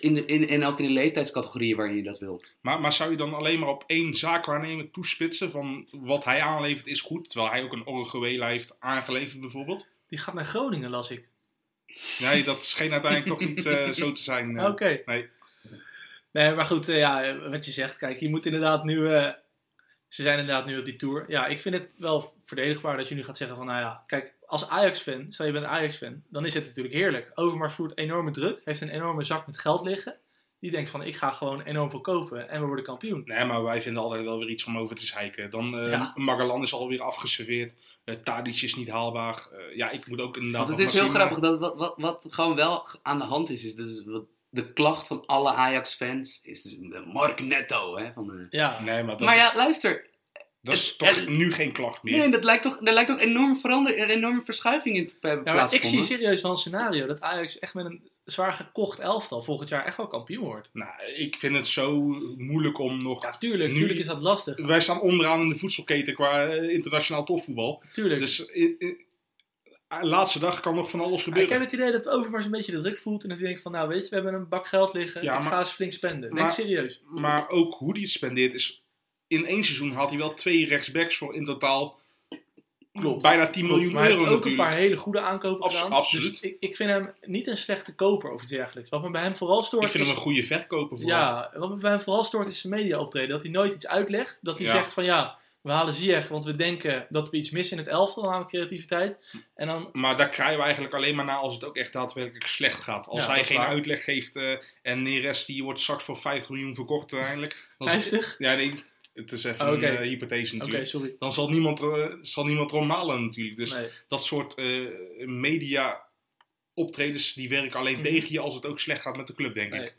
in de, in, en ook in de leeftijdscategorieën waarin je dat wilt. Maar, maar zou je dan alleen maar op één zaak waarnemen toespitsen van wat hij aanlevert is goed, terwijl hij ook een Orguela heeft aangeleverd bijvoorbeeld? Die gaat naar Groningen, las ik. Nee, dat scheen uiteindelijk toch niet uh, zo te zijn. Uh, Oké. Okay. Nee. nee, maar goed, uh, ja, wat je zegt. Kijk, je moet inderdaad nu... Uh, ze zijn inderdaad nu op die tour. Ja, ik vind het wel verdedigbaar dat je nu gaat zeggen van... Nou ja, kijk, als Ajax-fan, stel je bent een Ajax-fan... Dan is het natuurlijk heerlijk. Overmars voert enorme druk. Heeft een enorme zak met geld liggen. Die denkt van, ik ga gewoon enorm veel kopen. En we worden kampioen. Nee, maar wij vinden altijd wel weer iets om over te zeiken. Dan uh, ja. Magallan is alweer afgeserveerd. Uh, Tadic is niet haalbaar. Uh, ja, ik moet ook inderdaad... Want het is heel grappig. Dat, wat, wat, wat gewoon wel aan de hand is. Is dus wat de klacht van alle Ajax-fans. Is dus Mark Netto. Hè, van de... ja. Nee, maar dat maar ja, is... luister. Dat is het, toch het, nu geen klacht meer. Nee, dat lijkt toch, dat lijkt toch enorm verandering, een enorme verschuiving in te hebben ja, plaatsgevonden. Ik zie serieus wel een scenario dat Ajax echt met een zwaar gekocht elftal volgend jaar echt wel kampioen wordt. Nou, ik vind het zo moeilijk om nog... Ja, tuurlijk, nu, tuurlijk is dat lastig. Wij staan onderaan in de voedselketen qua internationaal topvoetbal. Tuurlijk. Dus in, in, laatste dag kan nog van alles gebeuren. Ja, ik heb het idee dat Overmars een beetje de druk voelt en dat hij denkt van, nou weet je, we hebben een bak geld liggen, ja, maar, ik ga eens flink spenden. Maar, denk serieus. Maar ook hoe hij het spendeert is... In één seizoen had hij wel twee rechtsbacks voor in totaal Klopt. bijna tien miljoen maar euro natuurlijk. Hij heeft ook natuurlijk. een paar hele goede aankopen Abs- gedaan. Absoluut. Dus ik, ik vind hem niet een slechte koper of iets dergelijks. Wat me bij hem vooral stoort is... Ik vind is, hem een goede verkoper vooral. Ja, wat me bij hem vooral stoort is zijn media optreden. Dat hij nooit iets uitlegt. Dat hij ja. zegt van ja, we halen Ziyech, want we denken dat we iets missen in het elftal, namelijk creativiteit. En dan... Maar daar krijgen we eigenlijk alleen maar na als het ook echt daadwerkelijk slecht gaat. Als ja, hij geen waar. uitleg geeft uh, en Neres die wordt straks voor vijftig miljoen verkocht uiteindelijk. vijftig? Ja, nee. Het is even oh, okay. een uh, hypothese natuurlijk. Okay, Dan zal niemand, uh, zal niemand erom malen natuurlijk. Dus nee. dat soort uh, media optredens die werken alleen mm. tegen je als het ook slecht gaat met de club, denk nee. ik.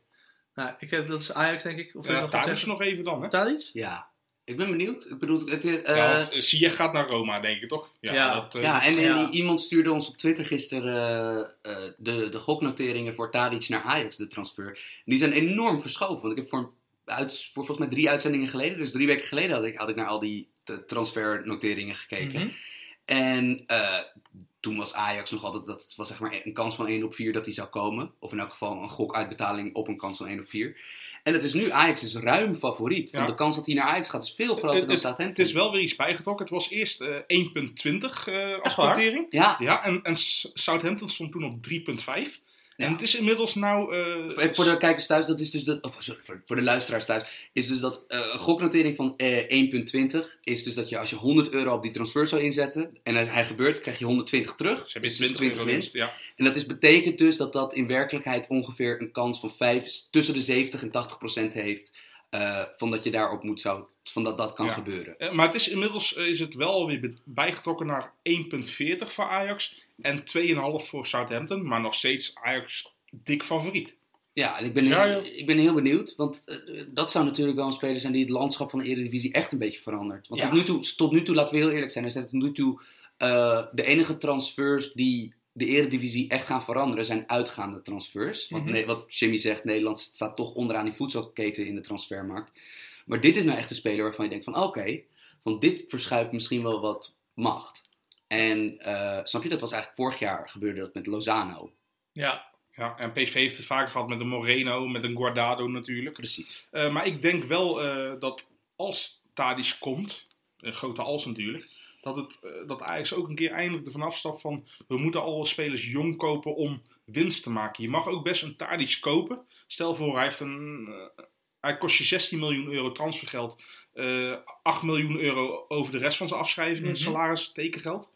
Nou, ik heb, dat is Ajax, denk ik. Of uh, nog Tadic nog even dan, hè? Tadic? Ja. Ik ben benieuwd. Ik bedoel, het, uh, ja, want Ziyech gaat naar Roma, denk ik, toch? Ja, ja. Dat, uh, ja en, en ja. iemand stuurde ons op Twitter gisteren uh, uh, de, de goknoteringen voor Tadic naar Ajax, de transfer. Die zijn enorm verschoven, want ik heb voor een Uit, voor volgens mij drie uitzendingen geleden, dus drie weken geleden had ik, had ik naar al die t- transfernoteringen gekeken. Mm-hmm. En uh, toen was Ajax nog altijd, dat was zeg maar een kans van één op vier dat hij zou komen. Of in elk geval een gokuitbetaling op een kans van één op vier. En dat is nu, Ajax is ruim favoriet. Ja. Want de kans dat hij naar Ajax gaat is veel groter het, dan Southampton. Het is wel weer iets bijgetrokken. Het was eerst uh, één punt twintig uh, als notering. Ja. ja en, en Southampton stond toen op drie punt vijf. Ja. En het is inmiddels nou... Uh, Even voor de kijkers thuis, dat is dus dat, oh, sorry, voor de luisteraars thuis, is dus dat uh, een goknotering van uh, één punt twintig is dus dat je als je honderd euro op die transfer zou inzetten en het, hij gebeurt, krijg je honderdtwintig terug. Dus heb je dus twintig, twintig euro winst. Ja. En dat is, betekent dus dat dat in werkelijkheid ongeveer een kans van vijf, tussen de zeventig en tachtig procent heeft uh, van dat je daarop moet, zou, van dat dat kan ja. gebeuren. Uh, maar het is inmiddels uh, is het wel weer bijgetrokken naar één punt veertig voor Ajax. En twee komma vijf voor Southampton, maar nog steeds Ajax dik favoriet. Ja, en ik ben, ja, ja. ik ben heel benieuwd. Want uh, dat zou natuurlijk wel een speler zijn die het landschap van de Eredivisie echt een beetje verandert. Want ja. tot, nu toe, tot nu toe, laten we heel eerlijk zijn, er zijn tot nu toe uh, de enige transfers die de Eredivisie echt gaan veranderen zijn uitgaande transfers. Want mm-hmm. nee, wat Jimmy zegt, Nederland staat toch onderaan die voedselketen in de transfermarkt. Maar dit is nou echt een speler waarvan je denkt van oké, okay, want dit verschuift misschien wel wat macht. En uh, snap je, dat was eigenlijk vorig jaar gebeurde dat met Lozano. Ja. Ja, en P S V heeft het vaker gehad met een Moreno, met een Guardado natuurlijk. Precies. Uh, maar ik denk wel uh, dat als Tadić komt, een grote als natuurlijk, dat, het, uh, dat Ajax ook een keer eindelijk ervan afstapt van we moeten alle spelers jong kopen om winst te maken. Je mag ook best een Tadić kopen. Stel voor, hij heeft een... Uh, Hij kost je zestien miljoen euro transfergeld, uh, acht miljoen euro over de rest van zijn afschrijvingen, mm-hmm. salaris, tekengeld.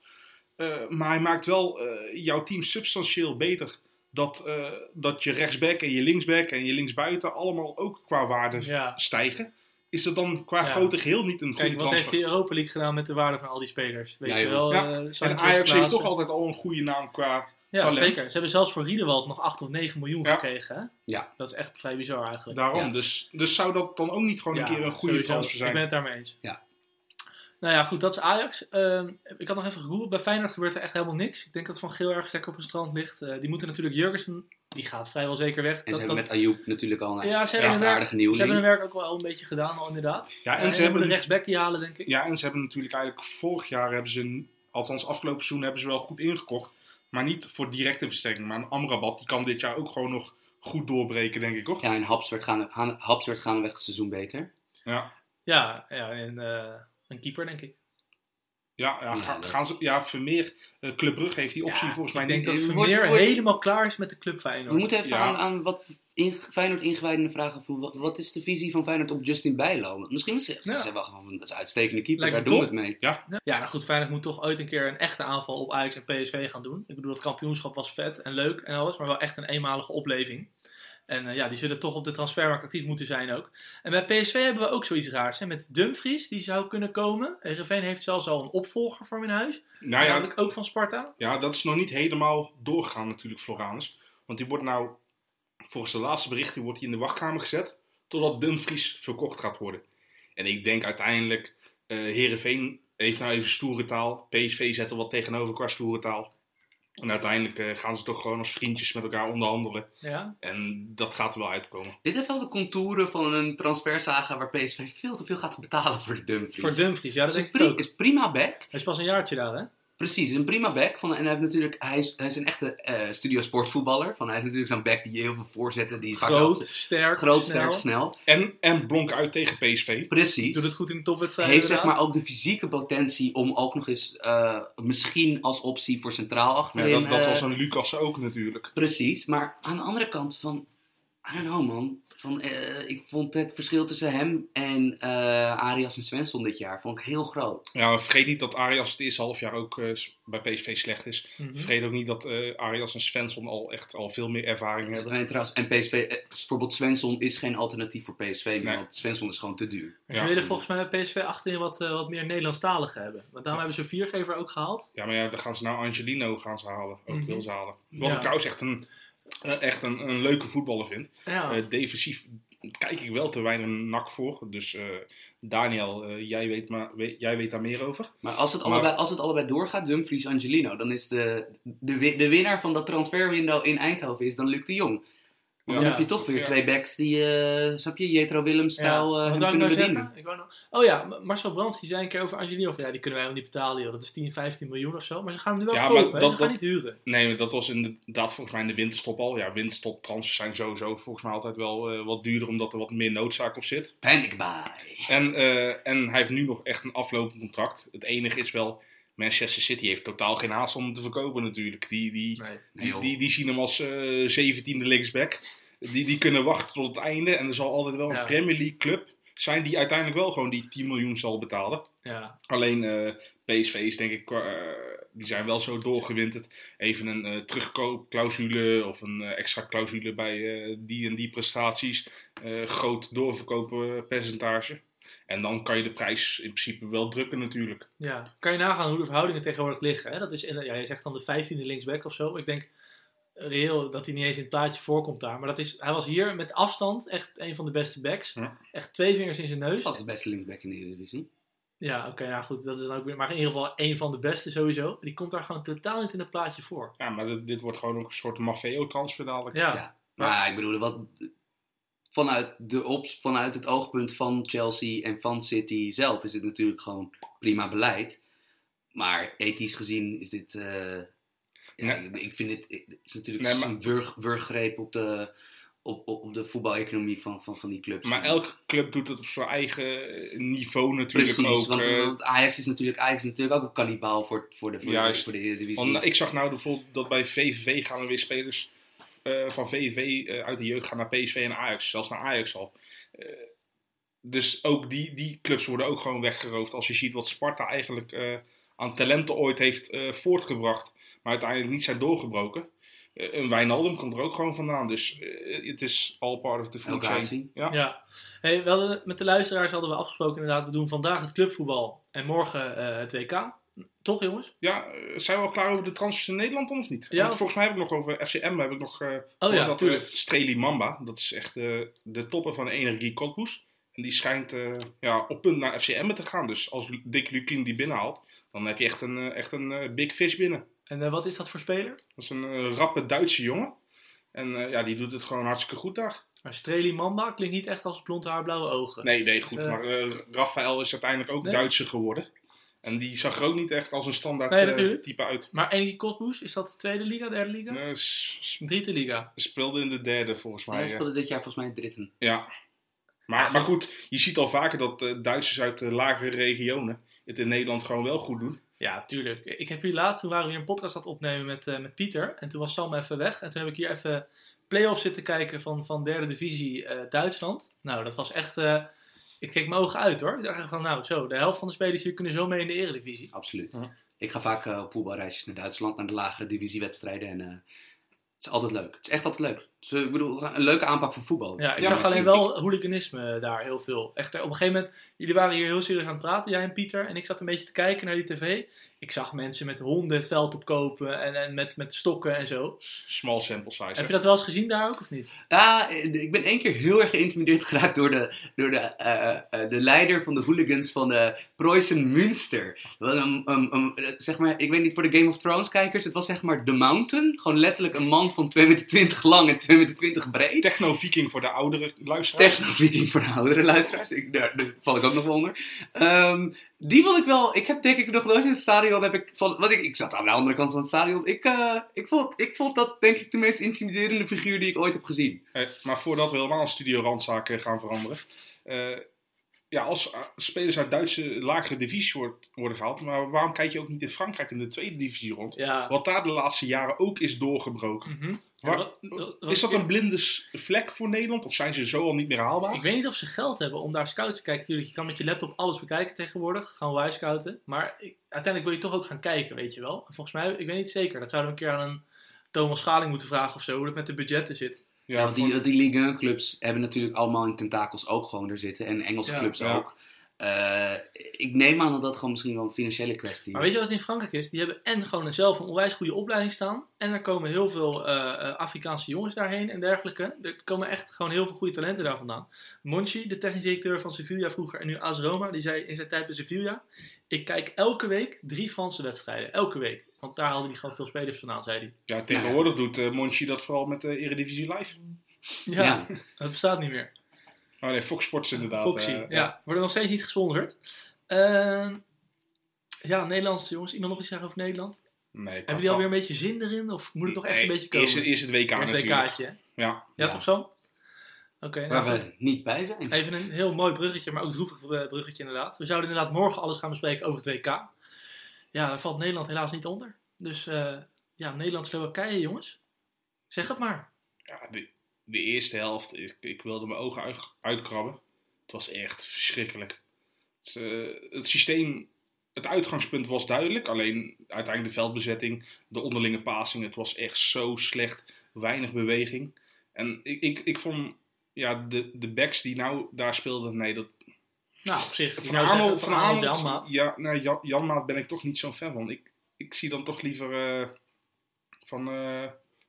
Uh, maar hij maakt wel uh, jouw team substantieel beter. Dat, uh, dat je rechtsback en je linksback en je linksbuiten allemaal ook qua waarde ja. stijgen. Is dat dan qua ja. grote geheel niet een goede Kijk, transfer? Wat heeft de Europa League gedaan met de waarde van al die spelers? Weet ja, je wel, ja. uh, en Ajax heeft toch altijd al een goede naam qua... Ja, zeker. Ze hebben zelfs voor Riedewald nog acht of negen miljoen ja. gekregen. Hè? Ja. Dat is echt vrij bizar eigenlijk. Daarom. Ja. Dus, dus zou dat dan ook niet gewoon een ja, keer een goede sowieso. transfer zijn? Ik ben het daarmee eens. Ja. Nou ja, goed. Dat is Ajax. Uh, ik had nog even gegoogeld. Bij Feyenoord gebeurt er echt helemaal niks. Ik denk dat Van Geel ergens lekker op een strand ligt. Uh, die moeten natuurlijk Jurgensen... Die gaat vrijwel zeker weg. En dat, ze hebben dat... met Ayoub natuurlijk al een ja, aardige nieuweling. Ze hebben hun werk ook wel een beetje gedaan al inderdaad. Ja, en, en ze en hebben de rechtsback die halen denk ik. Ja, en ze hebben natuurlijk eigenlijk vorig jaar hebben ze... Althans afgelopen seizoen hebben ze wel goed ingekocht. Maar niet voor directe versterking. Maar een Amrabat, die kan dit jaar ook gewoon nog goed doorbreken, denk ik, toch? Ja, en Haps werd gaandeweg gaan het seizoen beter. Ja, ja, ja en uh, een keeper, denk ik. Ja, ja, ja, ga, gaan ze, ja Vermeer, uh, Club Brugge heeft die optie ja, volgens mij. Ik denk dat Vermeer wordt... helemaal klaar is met de club Feyenoord. We moeten even ja. aan, aan wat in, Feyenoord ingewijden vragen. Van wat, wat is de visie van Feyenoord op Justin Bijlo? Misschien ze, ja. ze wel gewoon, dat is een uitstekende keeper, Lijkt daar doen we het mee. Ja, ja nou goed, Feyenoord moet toch ooit een keer een echte aanval op Ajax en P S V gaan doen. Ik bedoel, dat kampioenschap was vet en leuk en alles, maar wel echt een eenmalige opleving. En uh, ja, die zullen toch op de transfermarkt actief moeten zijn ook. En bij P S V hebben we ook zoiets raars. Hè? Met Dumfries, die zou kunnen komen. Heerenveen heeft zelfs al een opvolger voor hem in huis. Nou ja, ook van Sparta. Ja, dat is nog niet helemaal doorgegaan natuurlijk, Floranus. Want die wordt nou, volgens de laatste berichten, wordt hij in de wachtkamer gezet. Totdat Dumfries verkocht gaat worden. En ik denk uiteindelijk, uh, Heerenveen heeft nou even stoere taal. P S V zet er wat tegenover qua stoere taal. En uiteindelijk uh, gaan ze toch gewoon als vriendjes met elkaar onderhandelen. Ja. En dat gaat er wel uitkomen. Dit heeft wel de contouren van een transfersaga waar P S V veel te veel gaat betalen voor de Dumfries. Voor Dumfries, ja. Dat is, denk pri- ik is prima back. Hij is pas een jaartje daar, hè? Precies, is een prima back. Van, en hij, heeft natuurlijk, hij, is, hij is een echte uh, studiosportvoetballer. Van, hij is natuurlijk zo'n back die heel veel voorzetten. Die groot, vaak altijd, sterk, groot, snel. sterk, snel. En, en blonk uit tegen P S V. Precies. Doet het goed in de topwedstrijd. Heeft zeg maar ook de fysieke potentie om ook nog eens uh, misschien als optie voor centraal achterin. Ja, dat, dat was een Lucas ook natuurlijk. Precies, maar aan de andere kant van, I don't know man. Van, uh, ik vond het verschil tussen hem en uh, Arias en Svensson dit jaar vond ik heel groot. Ja, vergeet niet dat Arias het eerste halfjaar ook uh, bij P S V slecht is. Mm-hmm. Vergeet ook niet dat uh, Arias en Svensson al echt al veel meer ervaring hebben. En trouwens, en P S V, eh, bijvoorbeeld Svensson is geen alternatief voor P S V meer, nee. Want Svensson is gewoon te duur. Ja. Ze willen volgens mij bij P S V achterin wat, uh, wat meer Nederlandstaligen hebben. Want daarom ja. hebben ze een viergever ook gehaald. Ja, maar ja, dan gaan ze nou Angelino gaan ze halen. Ook mm-hmm. wil ze halen. Wat ja. ik trouwens echt een... Uh, echt een, een leuke voetballer vind. Ja. Uh, defensief kijk ik wel te weinig nak voor. Dus uh, Daniel, uh, jij, weet maar, weet, jij weet daar meer over. Maar als het, maar... Allebei, als het allebei doorgaat, Dumfries, Angelino... dan is de, de, de winnaar van dat transferwindow in Eindhoven is dan Luc de Jong. Want ja. dan heb je toch weer ja. twee backs die, uh, snap je, Jetro Willems-stijl ja. uh, kunnen nou bedienen. Ik wou nou... Oh ja, Marcel Brands die zei een keer over Angelino. Ja, die kunnen wij helemaal niet betalen, joh. Dat is tien, vijftien miljoen of zo. Maar ze gaan hem nu wel ja, kopen, dat, ze gaan dat, niet huren. Nee, maar dat was inderdaad volgens mij in de winterstop al. Ja, winterstoptransfers zijn sowieso volgens mij altijd wel uh, wat duurder, omdat er wat meer noodzaak op zit. Panic buy. En, uh, en hij heeft nu nog echt een aflopend contract. Het enige is wel... Manchester City heeft totaal geen haast om hem te verkopen natuurlijk. Die, die, nee, nee, die, die, die zien hem als uh, zeventiende linksback. Die, die kunnen wachten tot het einde. En er zal altijd wel een ja. Premier League club zijn die uiteindelijk wel gewoon die tien miljoen zal betalen. Ja. Alleen uh, P S V's denk ik, uh, die zijn wel zo doorgewinterd. Even een uh, terugkoopclausule of een uh, extra clausule bij uh, die en die prestaties. Uh, groot doorverkopen percentage. En dan kan je de prijs in principe wel drukken natuurlijk. Ja, kan je nagaan hoe de verhoudingen tegenwoordig liggen. Hè? Dat is, ja, je zegt dan de vijftiende linksback of zo. Ik denk, reëel dat hij niet eens in het plaatje voorkomt daar. Maar dat is, hij was hier met afstand echt een van de beste backs. Ja. Echt twee vingers in zijn neus. Was de beste linksback in de Eredivisie. Ja, oké, okay, ja goed. Dat is dan ook weer, maar in ieder geval één van de beste sowieso. Die komt daar gewoon totaal niet in het plaatje voor. Ja, maar dit, dit wordt gewoon ook een soort Maffeo-transfer dadelijk. Ja. Ja. Maar ja, ik bedoel, wat, vanuit, de ops, vanuit het oogpunt van Chelsea en van City zelf is dit natuurlijk gewoon prima beleid. Maar ethisch gezien is dit... Uh, ja, nee. Ik vind dit, het is natuurlijk nee, maar, een wurg, wurggreep op de, op, op de voetbaleconomie van, van, van die clubs. Maar elke club doet het op zijn eigen niveau natuurlijk. Precies, ook. Precies, want, want Ajax is natuurlijk, Ajax is natuurlijk ook een kannibaal voor, voor, de, voor, de, voor de Eredivisie. Want, nou, ik zag nou bijvoorbeeld dat bij V V V gaan er weer spelers uh, van V V V uh, uit de jeugd gaan naar P S V en Ajax. Zelfs naar Ajax al. Uh, dus ook die, die clubs worden ook gewoon weggeroofd. Als je ziet wat Sparta eigenlijk uh, aan talenten ooit heeft uh, voortgebracht. Maar uiteindelijk niet zijn doorgebroken. Uh, een Wijnaldum komt er ook gewoon vandaan. Dus het uh, is all part of the food chain. Ja. Ja. Hey, we hadden, met de luisteraars hadden we afgesproken inderdaad. We doen vandaag het clubvoetbal en morgen uh, het W K. Toch jongens? Ja, uh, zijn we al klaar over de transfers in Nederland dan of niet? Ja. Want volgens mij heb ik nog over F C M. Heb ik nog uh, oh, ja, dat uh, Streli Mamba. Dat is echt uh, de topper van de Energie Cottbus. En die schijnt uh, ja, op punt naar F C M te gaan. Dus als Dick Lukien die binnenhaalt, dan heb je echt een, uh, echt een uh, big fish binnen. En uh, wat is dat voor speler? Dat is een uh, rappe Duitse jongen. En uh, ja, die doet het gewoon hartstikke goed daar. Maar Streli Mamba klinkt niet echt als blond haar, blauwe ogen. Nee, nee, goed. Dus, uh... Maar uh, Rafael is uiteindelijk ook nee? Duitser geworden. En die zag er ook niet echt als een standaard nee, uh, type uit. Maar Energie Cottbus, is dat de tweede liga, derde liga? Nee, s- driede liga. Speelde in de derde volgens mij. Hij ja, speelde dit jaar volgens mij in de dritten. Ja. Maar, maar goed, je ziet al vaker dat uh, Duitsers uit de lagere regionen het in Nederland gewoon wel goed doen. Ja, tuurlijk. Ik heb hier laatst, toen waren we hier een podcast aan het opnemen met, uh, met Pieter. En toen was Sam even weg. En toen heb ik hier even play-offs zitten kijken van, van derde divisie uh, Duitsland. Nou, dat was echt... Uh, ik keek mijn ogen uit hoor. Ik dacht van, nou zo, de helft van de spelers hier kunnen zo mee in de eredivisie. Absoluut. Uh-huh. Ik ga vaak uh, op voetbalreisjes naar Duitsland, naar de lagere divisiewedstrijden. En uh, het is altijd leuk. Het is echt altijd leuk. Dus, uh, ik bedoel, een leuke aanpak van voetbal. Ja, ik ja, zag alleen wel hooliganisme daar heel veel. Echt, op een gegeven moment, jullie waren hier heel serieus aan het praten, jij en Pieter. En ik zat een beetje te kijken naar die tv. Ik zag mensen met honden het veld opkopen en, en met, met stokken en zo. Small sample size. Heb je dat wel eens gezien daar ook of niet? Ja, ik ben één keer heel erg geïntimideerd geraakt door de, door de, uh, uh, de leider van de hooligans van de Preußen Münster. Um, um, um, zeg maar, ik weet niet, voor de Game of Thrones kijkers, het was zeg maar The Mountain. Gewoon letterlijk een man van twee meter twintig lang en twee meter twintig breed. Techno-viking voor de oudere luisteraars. Techno-viking voor de oudere luisteraars. Ik, daar, daar val ik ook nog wel onder. Um, die vond ik wel... Ik heb denk ik nog nooit in het stadion... Heb ik, van, want ik, ik zat aan de andere kant van het stadion. Ik, uh, ik, vond, ik vond dat denk ik de meest intimiderende figuur die ik ooit heb gezien. Hey, maar voordat we helemaal Studio Randzaken gaan veranderen... Uh, ja, als spelers uit Duitse lagere divisie wordt, worden gehaald... Maar waarom kijk je ook niet in Frankrijk in de tweede divisie rond? Ja. Wat daar de laatste jaren ook is doorgebroken... Mm-hmm. Waar, wat, wat, wat, is dat een blinde vlek voor Nederland? Of zijn ze zo al niet meer haalbaar? Ik weet niet of ze geld hebben om daar scouts te kijken. Natuurlijk, je kan met je laptop alles bekijken tegenwoordig. Gaan wij scouten. Maar ik, uiteindelijk wil je toch ook gaan kijken, weet je wel. En volgens mij, ik weet niet zeker. Dat zouden we een keer aan een Thomas Schaling moeten vragen of zo. Hoe dat met de budgetten zit. Ja, ja want die, die Ligue één clubs hebben natuurlijk allemaal in tentakels ook gewoon er zitten. En Engelse ja, clubs ja. ook. Uh, ik neem aan dat dat gewoon misschien wel een financiële kwestie is. Maar weet je wat in Frankrijk is? Die hebben en gewoon zelf een onwijs goede opleiding staan. En er komen heel veel uh, Afrikaanse jongens daarheen en dergelijke. Er komen echt gewoon heel veel goede talenten daar vandaan. Monchi, de technisch directeur van Sevilla vroeger en nu AS Roma, die zei in zijn tijd bij Sevilla... Ik kijk elke week drie Franse wedstrijden. Elke week. Want daar haalden die gewoon veel spelers vandaan, zei hij. Ja, tegenwoordig ja. doet uh, Monchi dat vooral met de Eredivisie Live. Ja, ja, dat bestaat niet meer. Oh nee, Fox Sports inderdaad. Foxy, uh, ja. ja. Worden nog steeds niet gesponsord. Uh, ja, Nederlandse jongens. Iemand nog iets zeggen over Nederland? Nee. Hebben jullie alweer een beetje zin erin? Of moet het toch nee, echt een beetje komen? Eerst, eerst het W K eerst natuurlijk. Eerst het W K'tje. Ja. Ja, ja, toch zo? Oké. Okay, nou, waar we niet bij zijn. Even een heel mooi bruggetje, maar ook droevig bruggetje inderdaad. We zouden inderdaad morgen alles gaan bespreken over het W K. Ja, daar valt Nederland helaas niet onder. Dus uh, ja, Nederland-Slowakije jongens. Zeg het maar. Ja, die... De eerste helft, ik, ik wilde mijn ogen uit, uitkrabben. Het was echt verschrikkelijk. Het, uh, het systeem, het uitgangspunt was duidelijk. Alleen uiteindelijk de veldbezetting, de onderlinge passing. Het was echt zo slecht. Weinig beweging. En ik, ik, ik vond ja, de, de backs die nou daar speelden, nee dat... Nou, op zich. Van Aanholt, van Aanholt, Janmaat. Ja, nee, Jan, Janmaat ben ik toch niet zo'n fan van. Ik, ik zie dan toch liever uh, van... Uh,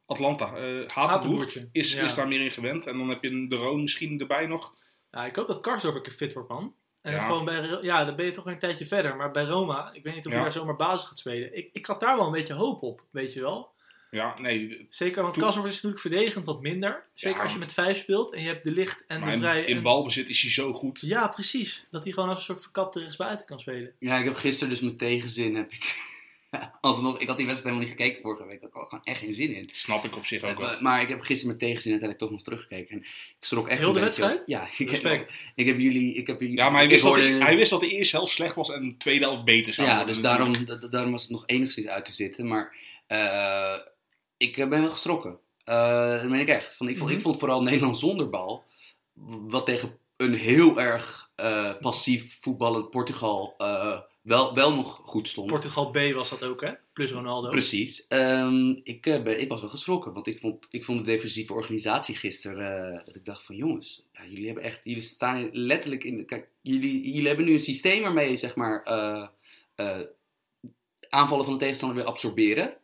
Atlanta. Uh, Hatenboertje is, ja. is daar meer in gewend. En dan heb je de Roon misschien erbij nog. Nou, ik hoop dat Karsdorp een keer fit wordt, man. En ja. gewoon bij, ja, dan ben je toch weer een tijdje verder. Maar bij Roma, ik weet niet of je ja. daar zomaar basis gaat spelen. Ik, ik zat daar wel een beetje hoop op, weet je wel. Ja, nee. Zeker, want Karsdorp is natuurlijk verdedigend wat minder. Zeker ja. als je met vijf speelt en je hebt de Licht en maar de Vrij. In, in balbezit is hij zo goed. Ja, precies. Dat hij gewoon als een soort verkapte rechtsbuiten kan spelen. Ja, ik heb gisteren dus mijn tegenzin heb ik... Alsnog, ik had die wedstrijd helemaal niet gekeken vorige week. Ik had er gewoon echt geen zin in. Snap ik op zich ook wel. Maar, maar ik heb gisteren met tegenzin uiteindelijk toch nog teruggekeken. En ik schrok echt heel de wedstrijd? Ja, ik heb, ik heb jullie... Ik heb jullie ja, maar hij wist, hoorde... dat de, hij wist dat de eerste helft slecht was en de tweede helft beter zou worden. Ja, dus daarom, da- daarom was het nog enigszins uit te zitten. Maar uh, ik ben wel geschrokken. Uh, dat meen ik echt. Van, ik, vond, mm-hmm. ik vond vooral Nederland zonder bal, wat tegen een heel erg uh, passief voetballend Portugal... Uh, Wel, wel nog goed stond. Portugal B was dat ook, hè? Plus Ronaldo. Precies. Um, ik, uh, ik was wel geschrokken. Want ik vond, ik vond de defensieve organisatie gisteren... Uh, dat ik dacht van, jongens... Ja, jullie, hebben echt, jullie staan letterlijk in... Kijk, jullie, jullie hebben nu een systeem waarmee je, zeg maar... Uh, uh, aanvallen van de tegenstander weer absorberen.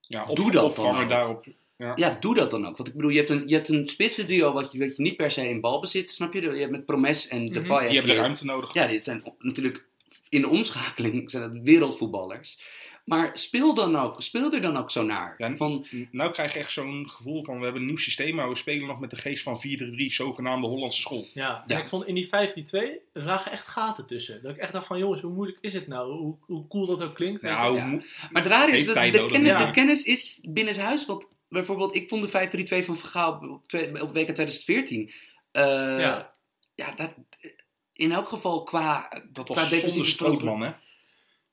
Ja, op, doe dat opvangen dan daarop. Ja. ja, doe dat dan ook. Want ik bedoel, je hebt een, je hebt een spitsen duo wat je, wat je niet per se in bal bezit. Snap je? Je hebt met Promes en mm-hmm. Depay... Die hebben de ruimte nodig. Ja, dit zijn natuurlijk... In de omschakeling zijn het wereldvoetballers. Maar speel, dan ook, speel er dan ook zo naar. Ja, van, nou krijg je echt zo'n gevoel van... We hebben een nieuw systeem, maar we spelen nog met de geest van vier drie drie. Zogenaamde Hollandse school. Ja, ja. En ik vond in die vijf drie twee... Er lagen echt gaten tussen. Dat ik echt dacht van... Jongens, hoe moeilijk is het nou? Hoe, hoe cool dat ook klinkt. Nou, ja. Maar het rare is... dat de, de, kennis, de kennis is binnenshuis. Want bijvoorbeeld, ik vond de vijf drie twee van Van Gaal... Op, op W K twintig veertien... Uh, ja. ja, dat... In elk geval qua... Dat was zonder Strootman, hè?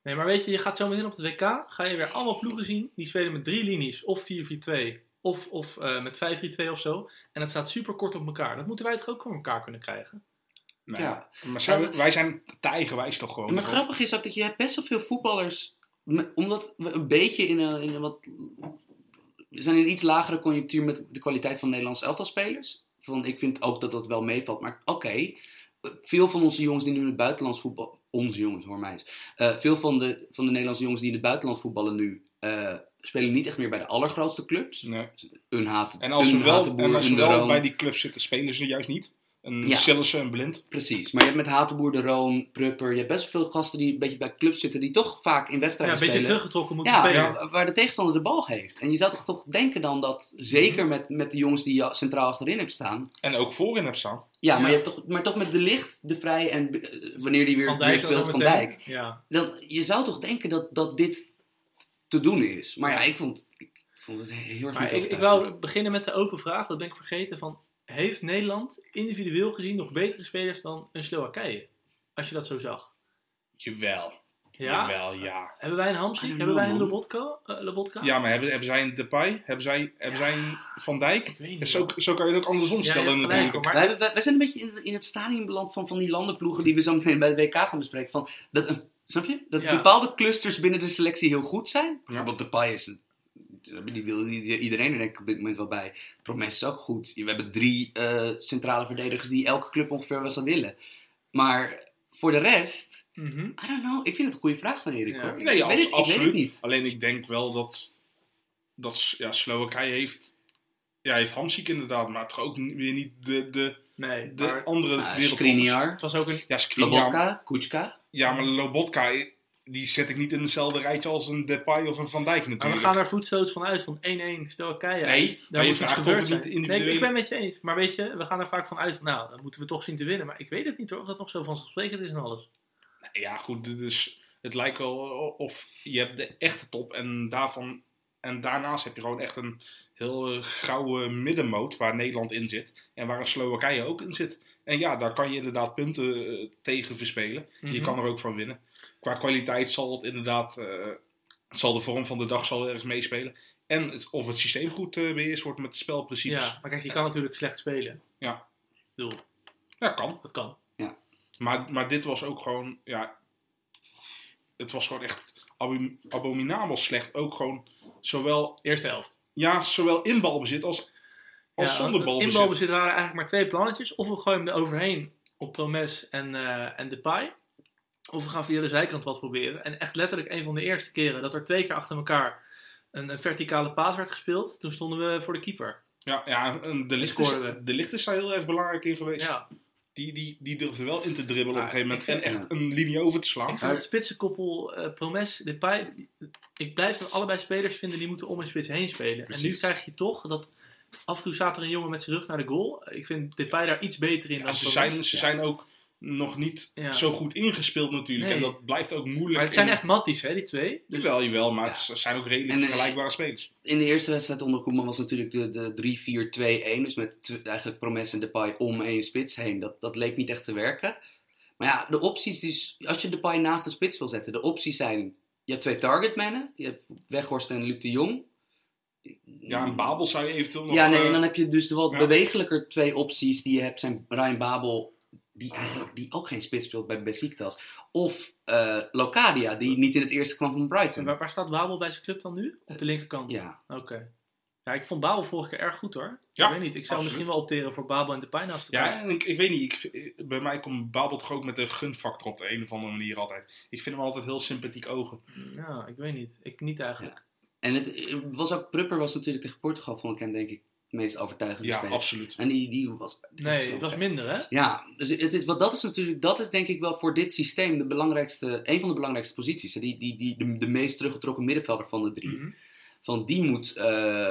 Nee, maar weet je, je gaat zo meteen op het W K... Ga je weer allemaal ploegen zien... Die spelen met drie linies, of vier vier twee... Of, of uh, met vijf drie twee of zo. En dat staat super kort op elkaar. Dat moeten wij toch ook voor elkaar kunnen krijgen? Nou, ja. Maar zijn, wij zijn te eigenwijs toch gewoon. Maar grappig is ook dat je hebt best wel veel voetballers... Omdat we een beetje in een, in een wat... We zijn in een iets lagere conjunctuur... Met de kwaliteit van Nederlandse elftalspelers. Van, ik vind ook dat dat wel meevalt. Maar oké... Okay, veel van onze jongens die nu in het buitenlands voetballen... Onze jongens, hoor mij eens. Uh, veel van de, van de Nederlandse jongens die in het buitenland voetballen nu... Uh, spelen niet echt meer bij de allergrootste clubs. Nee. Een haat, en als ze wel, en als wel bij die clubs zitten, spelen ze juist niet. Een ja. Sillissen, een Blind. Precies, maar je hebt met Hatenboer, De Roon, Prupper... Je hebt best veel gasten die een beetje bij clubs zitten... Die toch vaak in wedstrijden spelen. Ja, een beetje teruggetrokken moeten ja, spelen. Waar, waar de tegenstander de bal geeft. En je zou toch toch denken dan dat... Zeker met, met de jongens die je centraal achterin hebt staan... En ook voorin hebt staan. Ja, maar, ja. Je hebt toch, maar toch met De Ligt, De Vrij... En uh, wanneer die weer, Van Dijk, weer speelt, Van Dijk. Ja. Dan, je zou toch denken dat, dat dit te doen is. Maar ja, ik vond, ik vond het heel erg maar ik, ik wou beginnen met de open vraag. Dat ben ik vergeten van... Heeft Nederland individueel gezien nog betere spelers dan een Slowakije? Als je dat zo zag. Jawel. Ja? Jawel, ja. Hebben wij een Hamzik? Hebben know, wij een Lobotka? Uh, Lobotka? Ja, maar hebben, hebben zij een Depay? Hebben zij, ja. hebben zij een Van Dijk? Zo, zo kan je het ook andersom stellen. Ja, ja, maar... wij, wij, wij zijn een beetje in, in het stadium beland van, van die landenploegen die we zo meteen bij de W K gaan bespreken. Van, dat, uh, snap je? Dat ja. bepaalde clusters binnen de selectie heel goed zijn. Bijvoorbeeld ja. Depay is een... Die wil iedereen er denk ik op dit moment wel bij. Promes is ook goed. We hebben drie uh, centrale verdedigers die elke club ongeveer wel zou willen. Maar voor de rest... Mm-hmm. I don't know. Ik vind het een goede vraag van Erik. Ja. Hoor. Nee, ik, als, weet het, ik weet het niet. Alleen ik denk wel dat... dat ja, Slowakije heeft... Ja, heeft Hamsik inderdaad. Maar toch ook weer niet de, de, nee, de maar, andere uh, Skriniar. Het was ook een... Ja, Skriniar. Lobotka, Kuchka. Ja, maar Lobotka... Die zet ik niet in hetzelfde rijtje als een Depay of een Van Dijk natuurlijk. Maar we gaan daar voetstoots van uit, van één-één, Slowakije. Nee, daar moet iets gebeurd zijn. Individueel... Nee, ik ben het met je eens. Maar weet je, we gaan er vaak van uit van, nou, dat moeten we toch zien te winnen. Maar ik weet het niet hoor, of dat nog zo vanzelfsprekend is en alles. Nee, ja, goed, dus het lijkt wel of je hebt de echte top en daarvan... En daarnaast heb je gewoon echt een heel uh, grauwe middenmoot waar Nederland in zit. En waar een Slowakije ook in zit. En ja, daar kan je inderdaad punten uh, tegen verspelen. Mm-hmm. Je kan er ook van winnen. Qua kwaliteit zal het inderdaad... Uh, zal de vorm van de dag zal ergens meespelen. En het, of het systeem goed uh, beheerst wordt met de spelprincipes. Ja, maar kijk, je kan natuurlijk slecht spelen. Ja. Ik bedoel, ja, kan. Dat kan. Ja. Maar, maar dit was ook gewoon... Ja, het was gewoon echt abom- abominabel slecht. Ook gewoon... Zowel, Eerste helft. Ja, zowel in balbezit als, als ja, zonder balbezit. In balbezit waren eigenlijk maar twee plannetjes. Of we gooien hem er overheen op Promes en, uh, en Depay. Of we gaan via de zijkant wat proberen. En echt letterlijk een van de eerste keren dat er twee keer achter elkaar een verticale paas werd gespeeld, toen stonden we voor de keeper. Ja, ja de Licht is daar heel erg belangrijk in geweest. Ja. Die, die, die durfde wel in te dribbelen ah, op een gegeven moment. En echt ja. een linie over te slaan. Ik vind het spitsenkoppel uh, Promes, Depay... Ik blijf dan allebei spelers vinden die moeten om een spits heen spelen. Precies. En nu krijg je toch dat... Af en toe staat er een jongen met zijn rug naar de goal. Ik vind Depay daar iets beter in ja, dan ze Promes. Zijn, ze ja. zijn ook nog niet ja. zo goed ingespeeld natuurlijk. Nee. En dat blijft ook moeilijk. Maar het zijn in... echt matties, hè, die twee. Dus... Jawel, jawel, maar ja. het zijn ook redelijk en, vergelijkbare spelers. In de eerste wedstrijd onder Koeman was natuurlijk de, de drie vier twee een. Dus met tw- eigenlijk Promes en Depay om één spits heen. Dat, dat leek niet echt te werken. Maar ja, de opties, die, als je Depay naast de spits wil zetten. De opties zijn, je hebt twee targetmannen. Je hebt Weghorst en Luc de Jong. Ja, en Babel zou je eventueel nog... Ja, nee, en dan heb je dus de wat ja. bewegelijker twee opties die je hebt. Zijn Ryan Babel... Die eigenlijk die ook geen spits speelt bij Besiktas. Of uh, Locadia, die niet in het eerste kwam van Brighton. Waar, waar staat Babel bij zijn club dan nu? Op de linkerkant? Ja. Oké. Okay. Ja, ik vond Babel vorige keer erg goed hoor. Ja, ik weet niet, ik zou absoluut. misschien wel opteren voor Babel en de Pijnaas te Ja, en ik, ik weet niet. Ik, bij mij komt Babel toch ook met een gunfactor op de een of andere manier altijd. Ik vind hem altijd heel sympathiek ogen. Ja, ik weet niet. Ik niet eigenlijk. Ja. En het was ook... Prupper was natuurlijk tegen Portugal, vond ik hem denk ik. meest overtuigende ja, speler. absoluut. En die, die was... Die nee, het was minder, hè? Ja, dus het is, wat dat is natuurlijk... Dat is denk ik wel voor dit systeem de belangrijkste... Een van de belangrijkste posities. Hè? Die, die, die, de, de meest teruggetrokken middenvelder van de drie. Mm-hmm. Van die moet... Uh, uh,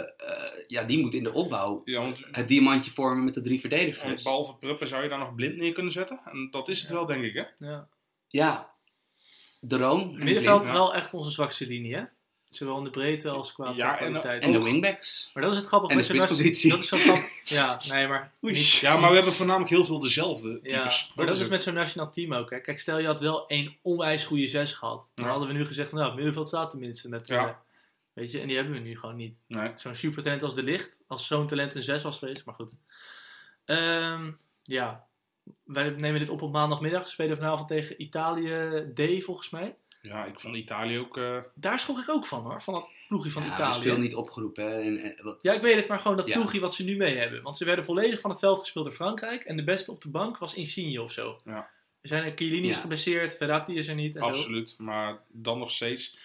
ja, die moet in de opbouw... Ja, want, het diamantje vormen met de drie verdedigers. Behalve Pruppen zou je daar nog Blind neer kunnen zetten. En dat is het ja. wel, denk ik, hè? Ja. Ja. De Roon. Middenveld is wel echt onze zwakste linie, hè? Zowel in de breedte als qua ja, kwaliteit. En de wingbacks. Maar dat is het grappige. En de spitspositie. Dat is zo grappig. Ja, nee, maar... Niet. Ja, maar we hebben voornamelijk heel veel dezelfde types. Ja, dat maar dat is, is met zo'n nationaal team ook. Hè. Kijk, stel je had wel één onwijs goede zes gehad. Dan ja. hadden we nu gezegd, nou, het middenveld staat tenminste met... Ja. Uh, weet je, en die hebben we nu gewoon niet. Nee. Zo'n supertalent als De Ligt. Als zo'n talent een zes was geweest, maar goed. Um, ja. Wij nemen dit op op maandagmiddag. We spelen vanavond tegen Italië D, volgens mij. Ja, ik vond Italië ook... Uh... Daar schrok ik ook van hoor, van dat ploegje van ja, Italië. Ja, is veel niet opgeroepen. Hè? En, en, wat... Ja, ik weet het, maar gewoon dat ja. ploegje wat ze nu mee hebben. Want ze werden volledig van het veld gespeeld door Frankrijk. En de beste op de bank was Insigne of zo. Ja. Er zijn Chiellini ja. geblesseerd, Verratti is er niet. En absoluut, zo. Maar dan nog steeds.